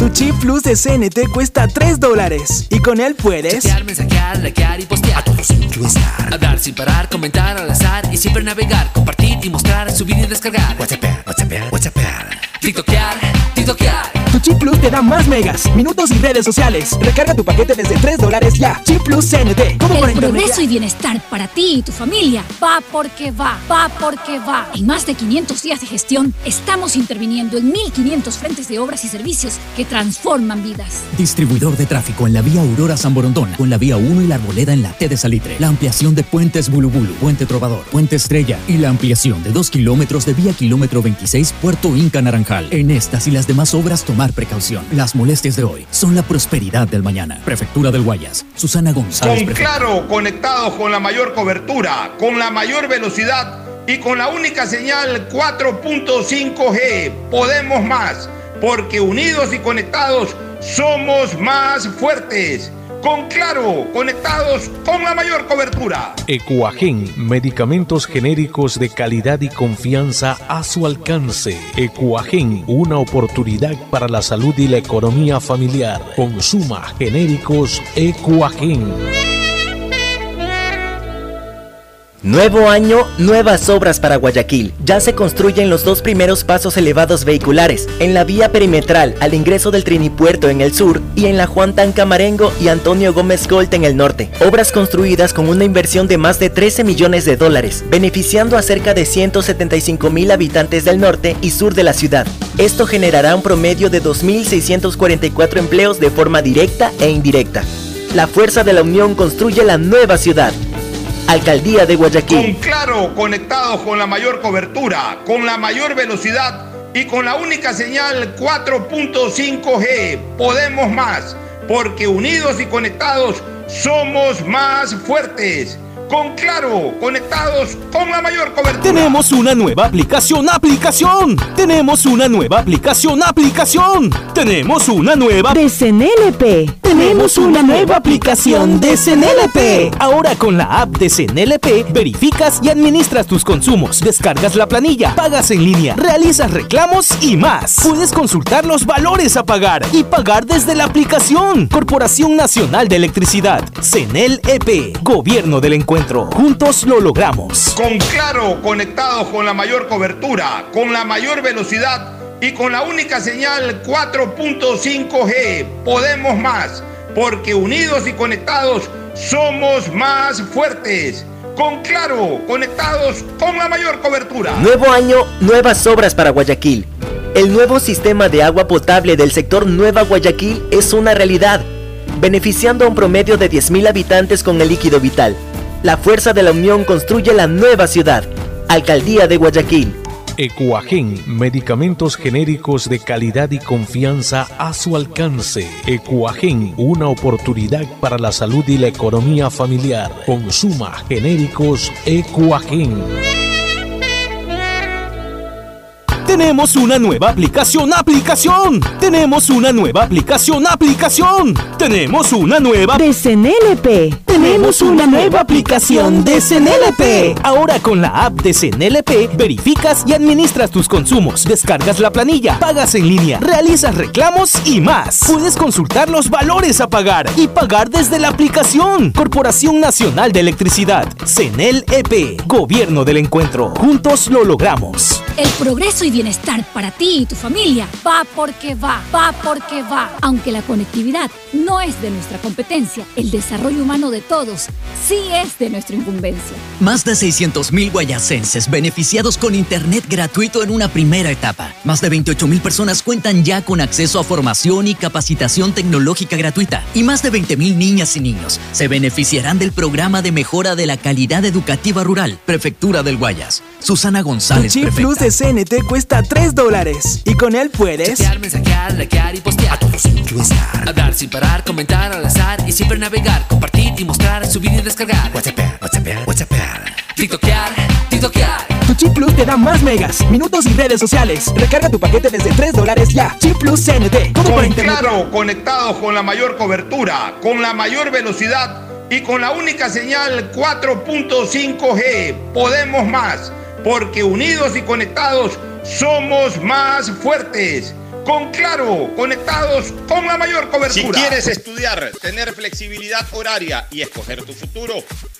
Tu chip plus de C N T cuesta tres dólares y con él puedes chatear, mensajear, likear y postear, a todos influenciar, hablar sin parar, comentar al azar y siempre navegar, compartir y mostrar, subir y descargar, whatsappear, whatsappear, whatsappear, tiktokear, tiktokear. Tu chip plus te da más megas, minutos y redes sociales. Recarga tu paquete desde tres dólares ya. Chip plus C N T. Como el progreso y bienestar para ti y tu familia va porque va, va porque va. En más de quinientos días de gestión estamos interviniendo en mil quinientos frentes de obras y servicios que transforman vidas. Distribuidor de tráfico en la vía Aurora San Borondón, con la vía uno y la Arboleda en la T de Salitre. La ampliación de puentes Bulubulu, Puente Trovador, Puente Estrella y la ampliación de dos kilómetros de vía kilómetro veintiséis Puerto Inca Naranjal. En estas y las demás obras tomar precaución. Las molestias de hoy son la prosperidad del mañana. Prefectura del Guayas. Susana González. Con Prefectura. Claro, conectados con la mayor cobertura, con la mayor velocidad y con la única señal cuatro punto cinco G. Podemos más. Porque unidos y conectados somos más fuertes. Con Claro, conectados con la mayor cobertura. Ecuagen, medicamentos genéricos de calidad y confianza a su alcance. Ecuagen, una oportunidad para la salud y la economía familiar. Consuma genéricos Ecuagen. Nuevo año, nuevas obras para Guayaquil. Ya se construyen los dos primeros pasos elevados vehiculares en la vía perimetral al ingreso del Trinipuerto en el sur y en la Juan Tancamarengo y Antonio Gómez Colt en el norte. Obras construidas con una inversión de más de trece millones de dólares, beneficiando a cerca de ciento setenta y cinco mil habitantes del norte y sur de la ciudad. Esto generará un promedio de dos mil seiscientos cuarenta y cuatro empleos de forma directa e indirecta. La fuerza de la unión construye la nueva ciudad. Alcaldía de Guayaquil. Con Claro, conectados con la mayor cobertura, con la mayor velocidad y con la única señal cuatro punto cinco G. Podemos más, porque unidos y conectados somos más fuertes. Con Claro, conectados con la mayor cobertura. Tenemos una nueva aplicación, aplicación. Tenemos una nueva aplicación, aplicación. Tenemos una nueva de C N L P. Tenemos una nueva aplicación de C N L P. Ahora con la app de C N L P, verificas y administras tus consumos, descargas la planilla, pagas en línea, realizas reclamos y más. Puedes consultar los valores a pagar y pagar desde la aplicación. Corporación Nacional de Electricidad, C N L E P, Gobierno del Encuentro. Juntos lo logramos. Con Claro, conectados con la mayor cobertura, con la mayor velocidad y con la única señal cuatro punto cinco G. Podemos más, porque unidos y conectados somos más fuertes. Con Claro, conectados con la mayor cobertura. Nuevo año, nuevas obras para Guayaquil. El nuevo sistema de agua potable del sector Nueva Guayaquil es una realidad, beneficiando a un promedio de diez mil habitantes con el líquido vital. La fuerza de la unión construye la nueva ciudad. Alcaldía de Guayaquil. Ecuagen, medicamentos genéricos de calidad y confianza a su alcance. Ecuagen, una oportunidad para la salud y la economía familiar. Consuma genéricos Ecuagen. Tenemos una nueva aplicación, aplicación. Tenemos una nueva aplicación, aplicación. Tenemos una nueva de C N L P. Tenemos una nueva aplicación de C N L P. Ahora con la app de C N L P, verificas y administras tus consumos, descargas la planilla, pagas en línea, realizas reclamos y más. Puedes consultar los valores a pagar y pagar desde la aplicación. Corporación Nacional de Electricidad, C N L E P, Gobierno del Encuentro. Juntos lo logramos. El progreso y bienestar para ti y tu familia va porque va, va porque va. Aunque la conectividad no es de nuestra competencia, el desarrollo humano de todos sí es de nuestra incumbencia. Más de seiscientos mil guayacenses beneficiados con internet gratuito en una primera etapa. Más de veintiocho mil personas cuentan ya con acceso a formación y capacitación tecnológica gratuita. Y más de veinte mil niñas y niños se beneficiarán del programa de mejora de la calidad educativa rural. Prefectura del Guayas. Susana González, prefecta. De C N T cuesta tres dólares y con él puedes chatear, mensajear, likear y postear, a todos influenciar, hablar sin parar, comentar al azar y siempre navegar, compartir y mostrar, subir y descargar, WhatsApp, WhatsApp, WhatsApp, tiktokear, tiktokear. Tu Chip Plus te da más megas, minutos y redes sociales. Recarga tu paquete desde tres dólares ya. Chip Plus C N T, todo por internet. Claro, conectados con la mayor cobertura, con la mayor velocidad y con la única señal cuatro punto cinco G. Podemos más, porque unidos y conectados somos más fuertes. Con Claro, conectados con la mayor cobertura. Si quieres estudiar, tener flexibilidad horaria y escoger tu futuro,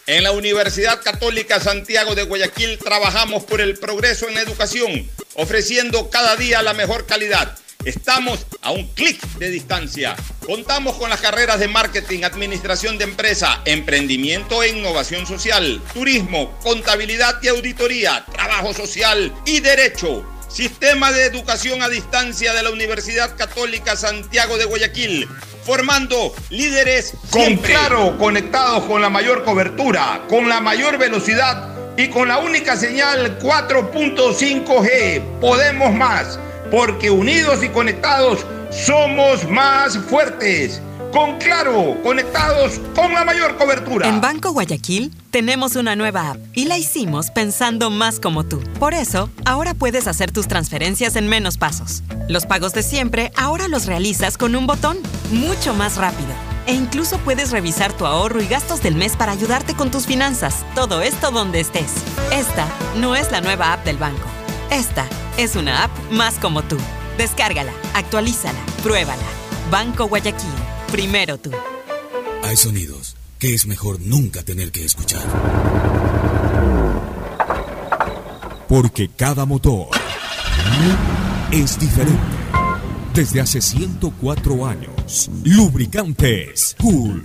en la Universidad Católica Santiago de Guayaquil trabajamos por el progreso en la educación, ofreciendo cada día la mejor calidad. Estamos a un clic de distancia. Contamos con las carreras de marketing, administración de empresa, emprendimiento e innovación social, turismo, contabilidad y auditoría, trabajo social y derecho. Sistema de educación a distancia de la Universidad Católica Santiago de Guayaquil, formando líderes siempre. Con Claro, conectados con la mayor cobertura, con la mayor velocidad y con la única señal cuatro punto cinco G. Podemos más, porque unidos y conectados somos más fuertes. Con Claro, conectados con la mayor cobertura. En Banco Guayaquil tenemos una nueva app y la hicimos pensando más como tú. Por eso, ahora puedes hacer tus transferencias en menos pasos. Los pagos de siempre ahora los realizas con un botón, mucho más rápido. E incluso puedes revisar tu ahorro y gastos del mes para ayudarte con tus finanzas. Todo esto donde estés. Esta no es la nueva app del banco. Esta es una app más como tú. Descárgala, actualízala, pruébala. Banco Guayaquil, primero tú. Hay sonidos que es mejor nunca tener que escuchar. Porque cada motor es diferente. Desde hace ciento cuatro años, lubricantes Gulf.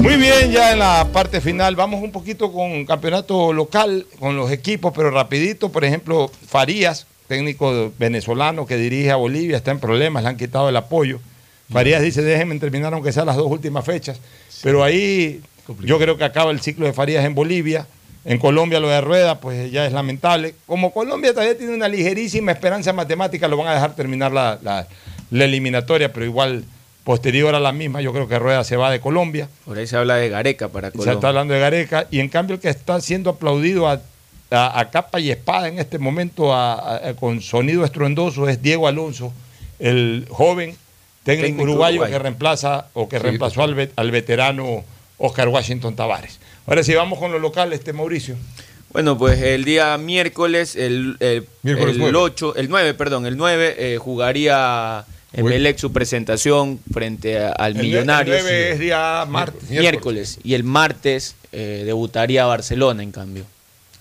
Muy bien, ya en la parte final vamos un poquito con campeonato local, con los equipos, pero rapidito. Por ejemplo, Farías, técnico venezolano que dirige a Bolivia, está en problemas, le han quitado el apoyo. Farías dice, déjenme terminar aunque sean las dos últimas fechas, sí, pero ahí complicado. Yo creo que acaba el ciclo de Farías en Bolivia. En Colombia lo de Rueda, pues ya es lamentable. Como Colombia todavía tiene una ligerísima esperanza matemática, lo van a dejar terminar la, la, la eliminatoria, pero igual posterior a la misma, yo creo que Rueda se va de Colombia. Por ahí se habla de Gareca para Colombia. Se está hablando de Gareca, y en cambio el que está siendo aplaudido a, a, a capa y espada en este momento, a, a, a, con sonido estruendoso, es Diego Alonso, el joven técnico, técnico uruguayo Uruguay. que reemplaza o que sí. reemplazó al, al veterano Oscar Washington Tavares. Ahora sí, vamos con lo local, este Mauricio. Bueno, pues el día miércoles, el, el, miércoles el ocho, el nueve, perdón, el nueve eh, jugaría Emelec su presentación frente a, al Millonarios. El nueve es día martes. Miércoles. miércoles y el martes eh, debutaría Barcelona, en cambio,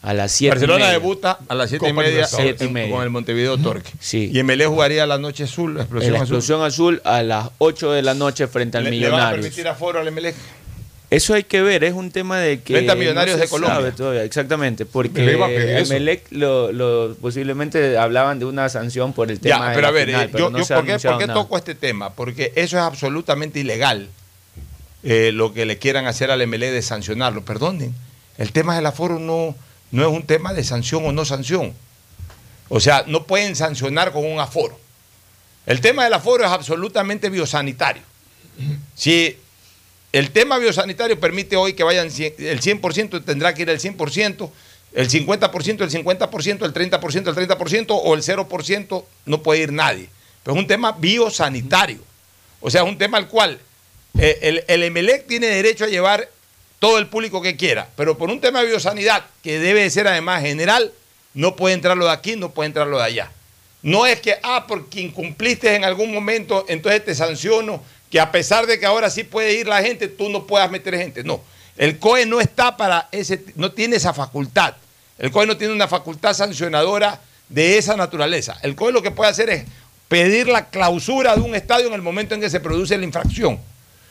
a las siete. Barcelona debuta a las siete y media, siete y media con el Montevideo Torque. Sí. Y Emelec jugaría a la noche azul, la explosión, la explosión azul. azul a las ocho de la noche frente al le, Millonarios. ¿Le van a permitir aforo al Emelec? Eso hay que ver, es un tema de que venta Millonarios no se de Colombia. Sabe todavía, exactamente, porque Emelec lo, lo, posiblemente hablaban de una sanción por el tema. Ya, pero a ver, final, eh, pero yo, no yo ¿por qué, por qué toco este tema? Porque eso es absolutamente ilegal, eh, lo que le quieran hacer al Emelec de sancionarlo. Perdonen, el tema del aforo no, no es un tema de sanción o no sanción. O sea, no pueden sancionar con un aforo. El tema del aforo es absolutamente biosanitario. Si el tema biosanitario permite hoy que vayan cien, el cien por ciento, tendrá que ir el cien por ciento, el cincuenta por ciento, el cincuenta por ciento, el treinta por ciento, el treinta por ciento o el cero por ciento, no puede ir nadie. Pero es un tema biosanitario. O sea, es un tema al cual eh, el, el Emelec tiene derecho a llevar todo el público que quiera, pero por un tema de biosanidad, que debe ser además general, no puede entrar lo de aquí, no puede entrar lo de allá. No es que, ah, porque incumpliste en algún momento, entonces te sanciono, que a pesar de que ahora sí puede ir la gente, tú no puedas meter gente. No, el C O E no está para ese, no tiene esa facultad. El C O E no tiene una facultad sancionadora de esa naturaleza. El C O E lo que puede hacer es pedir la clausura de un estadio en el momento en que se produce la infracción.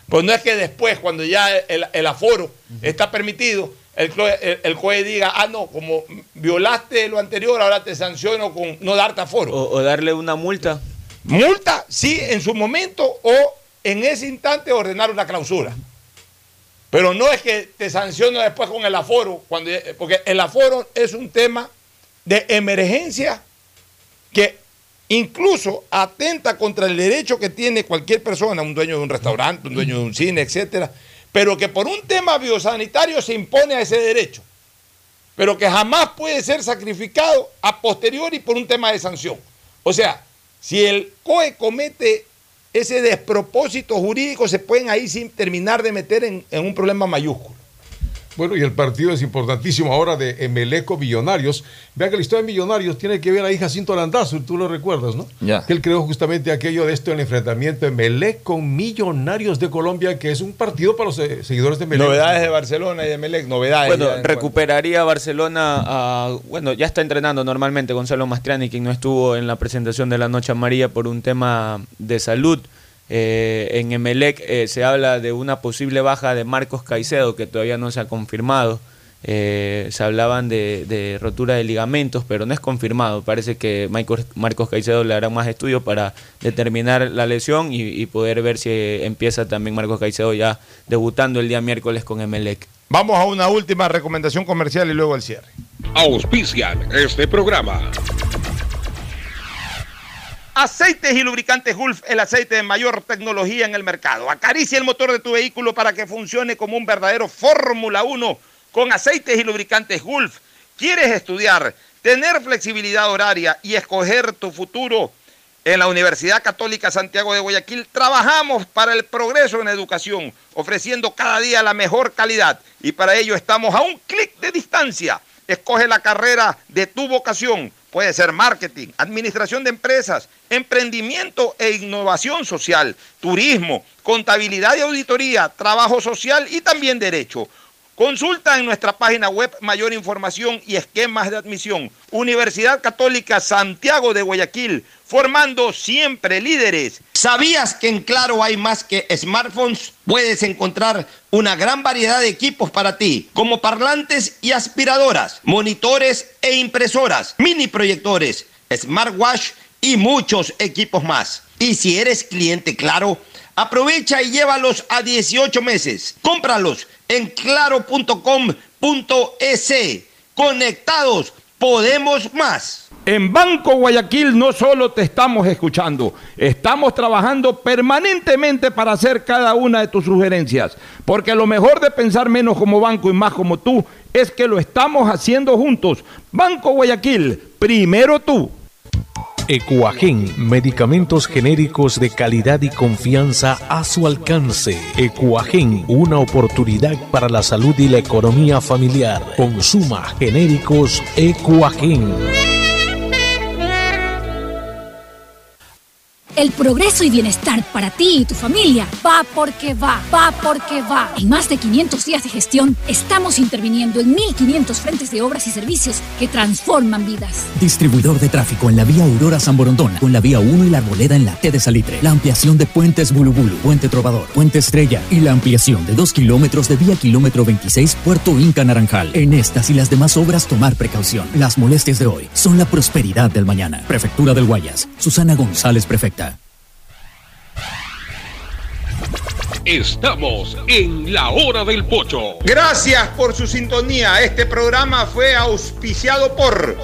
Pues no es que después, cuando ya el, el aforo está permitido, el C O E, el, el C O E diga, ah, no, como violaste lo anterior, ahora te sanciono con no darte aforo. O, o darle una multa. Multa, sí, en su momento, o en ese instante ordenar una clausura. Pero no es que te sanciono después con el aforo, cuando, porque el aforo es un tema de emergencia que incluso atenta contra el derecho que tiene cualquier persona, un dueño de un restaurante, un dueño de un cine, etcétera, pero que por un tema biosanitario se impone a ese derecho, pero que jamás puede ser sacrificado a posteriori por un tema de sanción. O sea, si el C O E comete ese despropósito jurídico, se pueden ahí sin terminar de meter en, en un problema mayúsculo. Bueno, y el partido es importantísimo ahora de Emelec Millonarios. Vean que la historia de Millonarios tiene que ver ahí Jacinto Landazuri, tú lo recuerdas, ¿no? Yeah. Que él creó justamente aquello de esto, el enfrentamiento Emelec con Millonarios de Colombia, que es un partido para los seguidores de Emelec. Novedades de Barcelona y de Emelec, novedades. Bueno, recuperaría Barcelona, a, bueno, ya está entrenando normalmente Gonzalo Mastriani, quien no estuvo en la presentación de la Noche Amarilla por un tema de salud. Eh, en Emelec eh, se habla de una posible baja de Marcos Caicedo, que todavía no se ha confirmado. Eh, se hablaban de, de rotura de ligamentos, pero no es confirmado. Parece que Michael, Marcos Caicedo le hará más estudios para determinar la lesión y, y poder ver si empieza también Marcos Caicedo ya debutando el día miércoles con Emelec. Vamos a una última recomendación comercial y luego al cierre. auspician este programa. Aceites y lubricantes Gulf, el aceite de mayor tecnología en el mercado. Acaricia el motor de tu vehículo para que funcione como un verdadero Fórmula uno con aceites y lubricantes Gulf. ¿Quieres estudiar, tener flexibilidad horaria y escoger tu futuro? En la Universidad Católica Santiago de Guayaquil trabajamos para el progreso en educación, ofreciendo cada día la mejor calidad, y para ello estamos a un clic de distancia. Escoge la carrera de tu vocación. Puede ser marketing, administración de empresas, emprendimiento e innovación social, turismo, contabilidad y auditoría, trabajo social y también derecho. Consulta en nuestra página web mayor información y esquemas de admisión. Universidad Católica Santiago de Guayaquil, formando siempre líderes. ¿Sabías que en Claro hay más que smartphones? Puedes encontrar una gran variedad de equipos para ti, como parlantes y aspiradoras, monitores e impresoras, mini proyectores, smartwatch y muchos equipos más. Y si eres cliente Claro, aprovecha y llévalos a dieciocho meses. Cómpralos en claro punto com punto es. Conectados, podemos más. En Banco Guayaquil no solo te estamos escuchando, estamos trabajando permanentemente para hacer cada una de tus sugerencias, porque lo mejor de pensar menos como banco y más como tú es que lo estamos haciendo juntos. Banco Guayaquil, primero tú. Ecuagen, medicamentos genéricos de calidad y confianza a su alcance. Ecuagen, una oportunidad para la salud y la economía familiar. Consuma genéricos Ecuagen. El progreso y bienestar para ti y tu familia va porque va, va porque va. En más de quinientos días de gestión, estamos interviniendo en mil quinientos frentes de obras y servicios que transforman vidas. Distribuidor de tráfico en la vía Aurora San Borondón, con la vía uno y la Arboleda en la T de Salitre. La ampliación de puentes Bulubulu, Puente Trovador, Puente Estrella y la ampliación de dos kilómetros de vía kilómetro veintiséis, Puerto Inca Naranjal. En estas y las demás obras, tomar precaución. Las molestias de hoy son la prosperidad del mañana. Prefectura del Guayas. Susana González, prefecta. Estamos en La Hora del Pocho. Gracias por su sintonía. Este programa fue auspiciado por...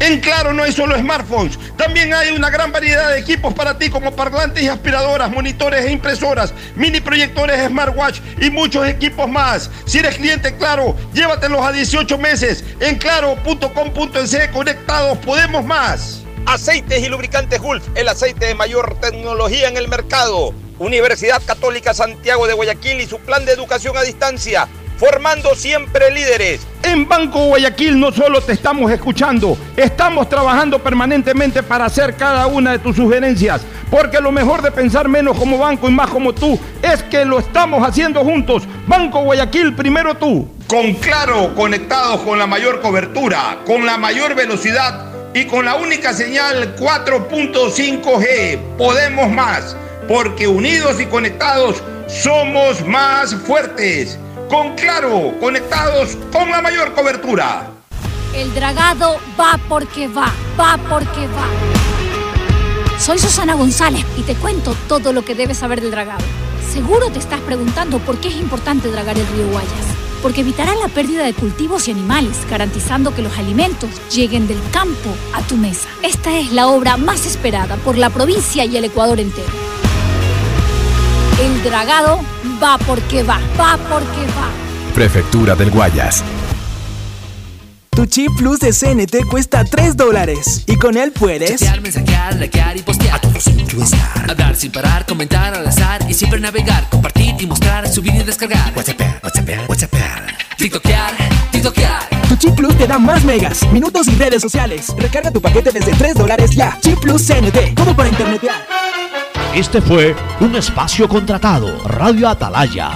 En Claro no hay solo smartphones, también hay una gran variedad de equipos para ti, como parlantes y aspiradoras, monitores e impresoras, mini proyectores, smartwatch y muchos equipos más. Si eres cliente Claro, llévatelos a dieciocho meses. En claro punto com punto es, conectados, podemos más. Aceites y lubricantes Gulf, el aceite de mayor tecnología en el mercado. Universidad Católica Santiago de Guayaquil y su plan de educación a distancia, formando siempre líderes. En Banco Guayaquil no solo te estamos escuchando, estamos trabajando permanentemente para hacer cada una de tus sugerencias, porque lo mejor de pensar menos como banco y más como tú es que lo estamos haciendo juntos. Banco Guayaquil, primero tú. Con Claro, conectados con la mayor cobertura, con la mayor velocidad y con la única señal cuatro punto cinco G, podemos más, porque unidos y conectados somos más fuertes. Con Claro, conectados con la mayor cobertura. El dragado va porque va, va porque va. Soy Susana González y te cuento todo lo que debes saber del dragado. Seguro te estás preguntando por qué es importante dragar el río Guayas. Porque evitará la pérdida de cultivos y animales, garantizando que los alimentos lleguen del campo a tu mesa. Esta es la obra más esperada por la provincia y el Ecuador entero. El dragado va porque va, va porque va. Prefectura del Guayas. Tu chip plus de C N T cuesta tres dólares. Y con él puedes chatear, mensajear, likear y postear, a todos influenciar, hablar sin parar, comentar al azar y siempre navegar, compartir y mostrar, subir y descargar, WhatsApp, WhatsApp, WhatsApp, tiktokear, tiktokear. Tu chip plus te da más megas, minutos y redes sociales. Recarga tu paquete desde tres dólares ya. Chip plus C N T, todo para internetear. Este fue un espacio contratado. Radio Atalaya.